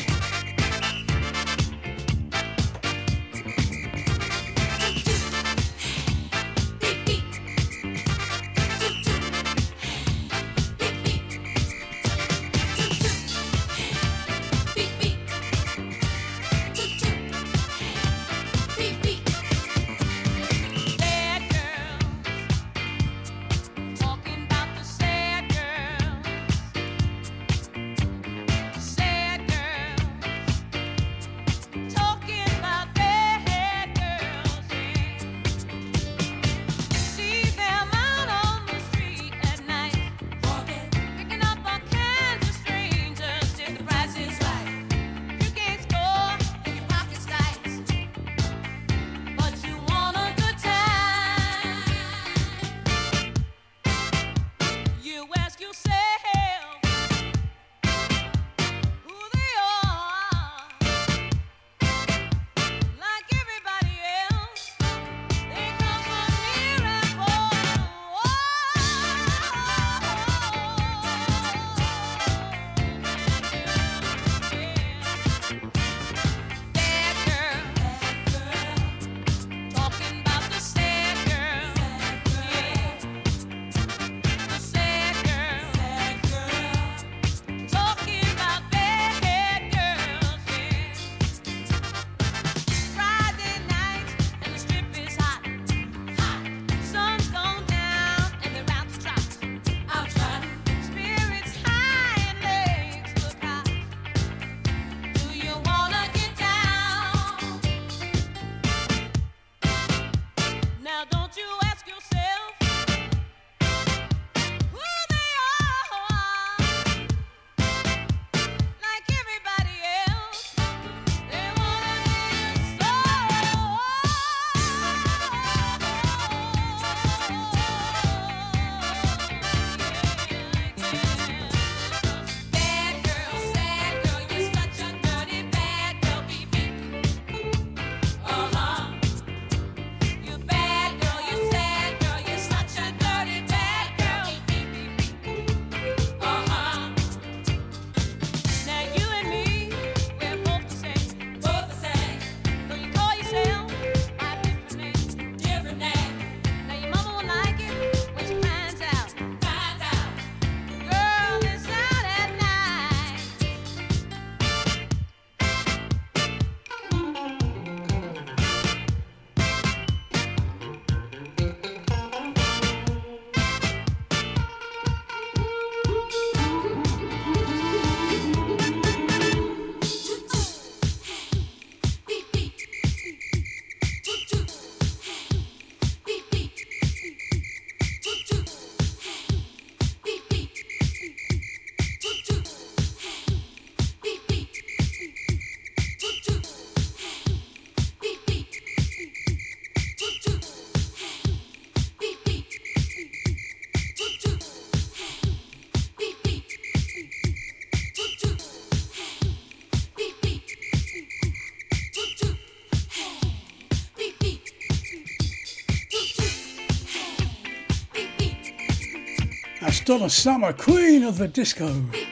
Donna Summer, Queen of the Disco. Uh-huh.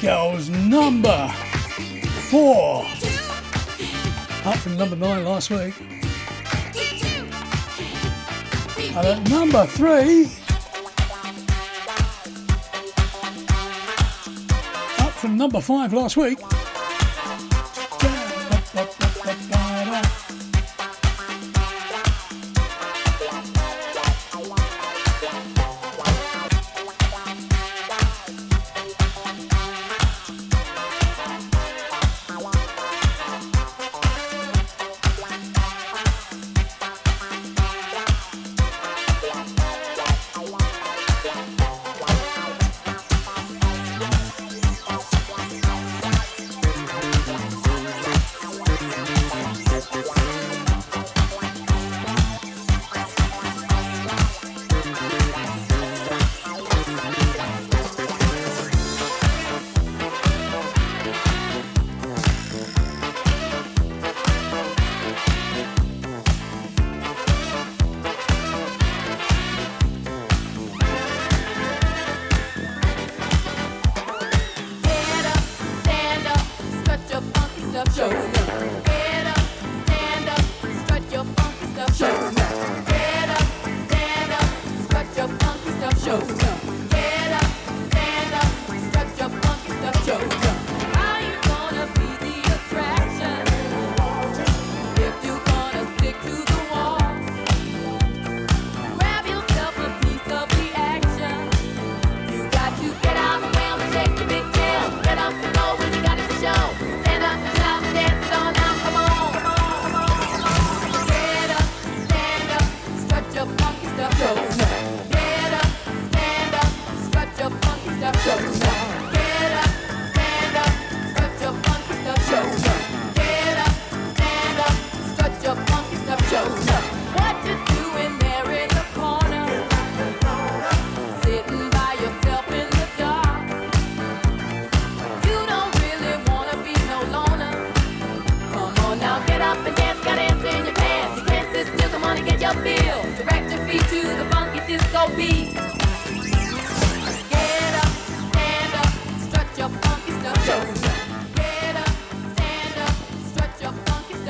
Girls number four, up from number nine last week, and at number three, up from number five last week, feel. Direct your feet to the funky disco beat. Get up, stand up, strut your funky stuff. Get up, stand up, strut your funky stuff.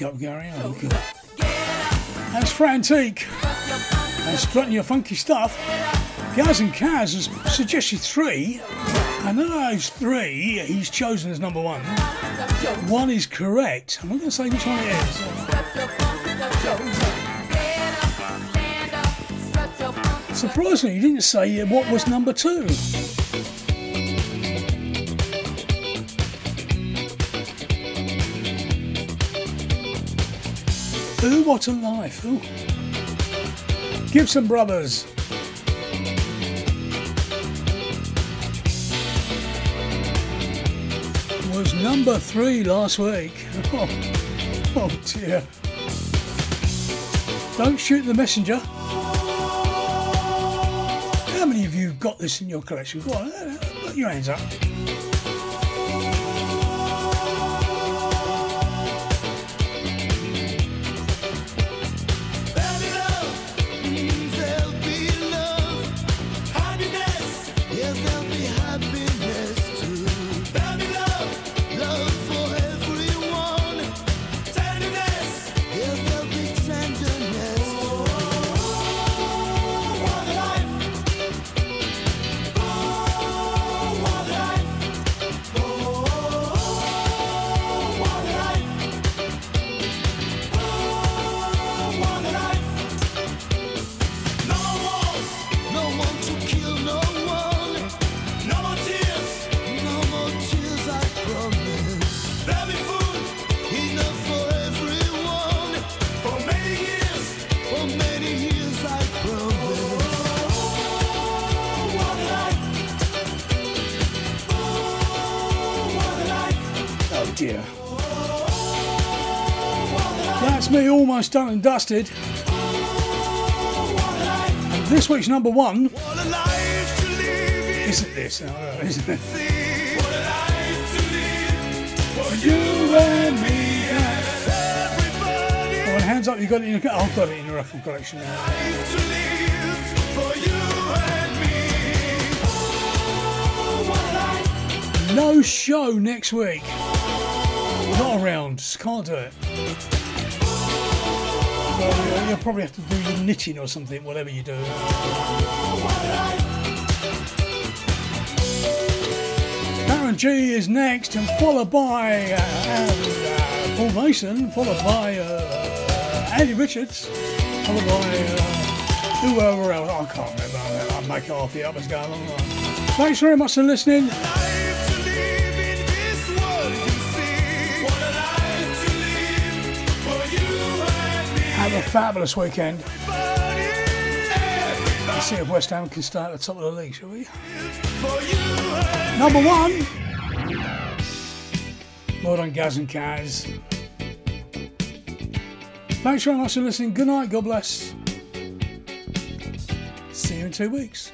Up, Gary. Oh, okay. That's Frantique. And strutting your funky stuff. Gaz and Kaz has suggested three, and of those three, he's chosen as number one. One is correct. I'm not going to say which one it is. Surprisingly, you didn't say what was number two. Ooh, what a life. Ooh. Gibson Brothers. Was number three last week. Oh, oh dear. Don't shoot the messenger. How many of you have got this in your collection? Go on, put your hands up. dear. That's me almost done and dusted. This week's number one. Isn't this? Uh, isn't it? You and me and everybody. Right, hands up, you got it in your, I've got it in your record collection now. No show next week. Not around, can't do it. So you'll probably have to do your knitting or something, whatever you do. Baron G is next, and followed by uh, uh, Paul Mason, followed by uh, Andy Richards, followed by uh, whoever else. I can't remember. I'll make half the others going along. Thanks very much for listening. Have a fabulous weekend. Everybody, everybody. Let's see if West Ham can stay at the top of the league, shall we? Number one. Well done, Gaz and Kaz. Thanks very much for listening. Good night. God bless. See you in two weeks.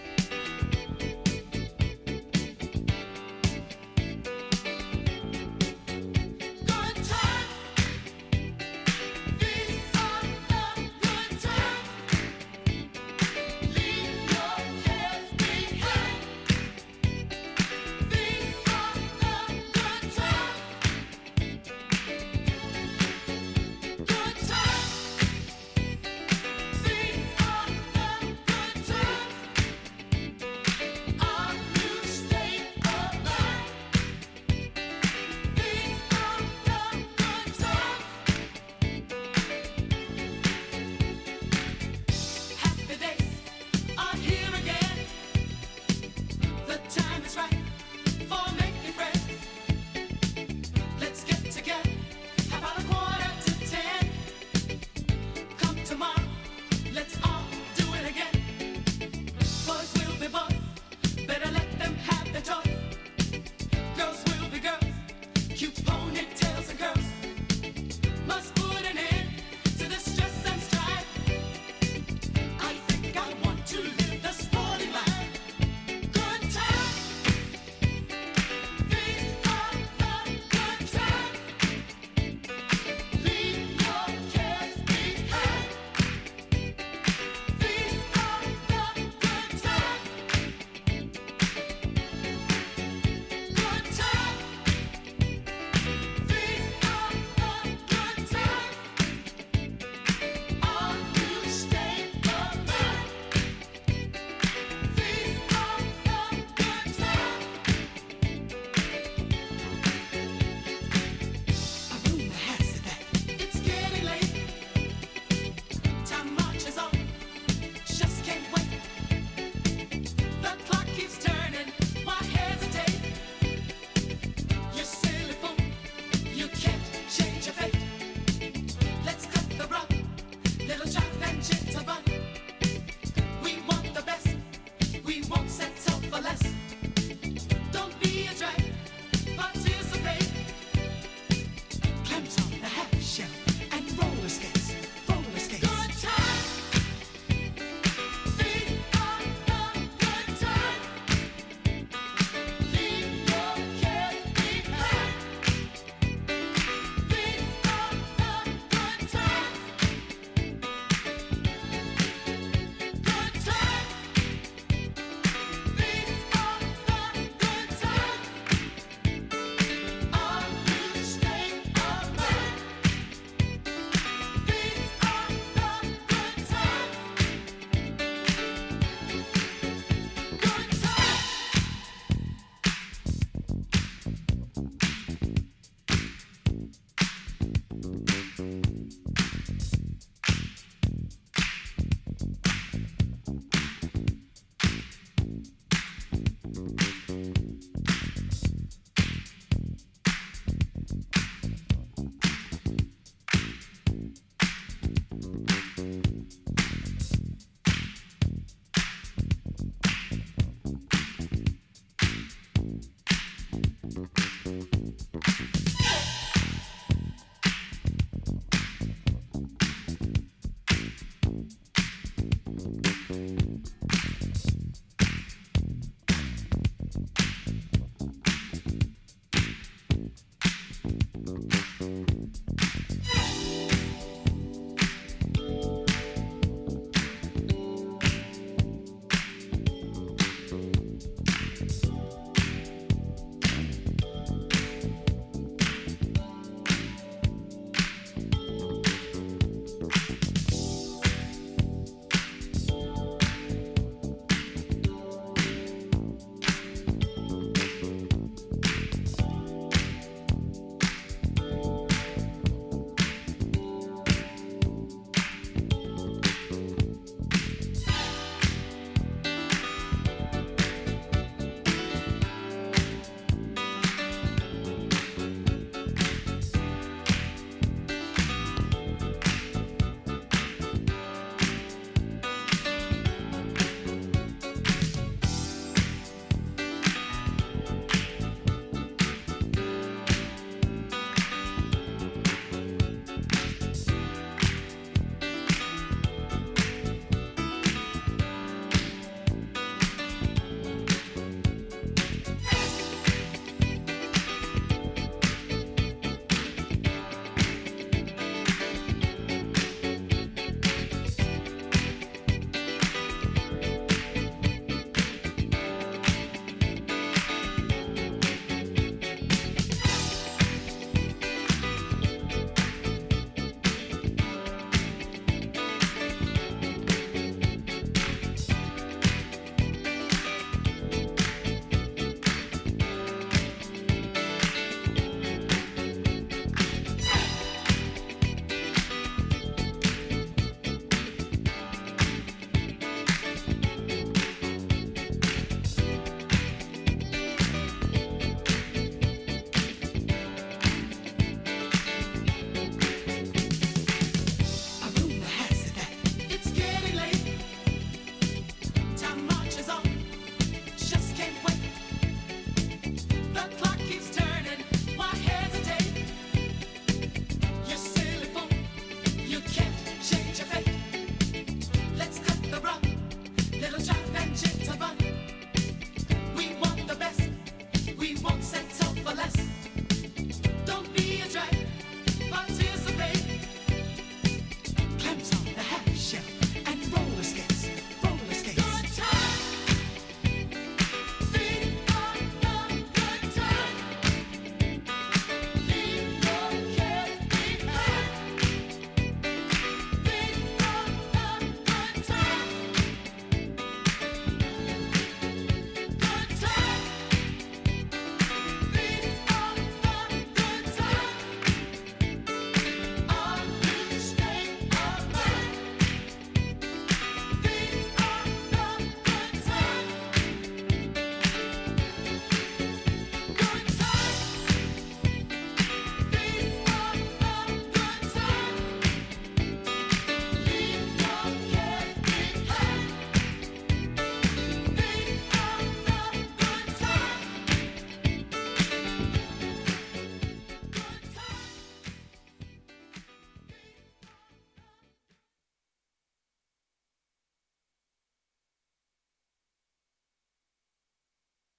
little child.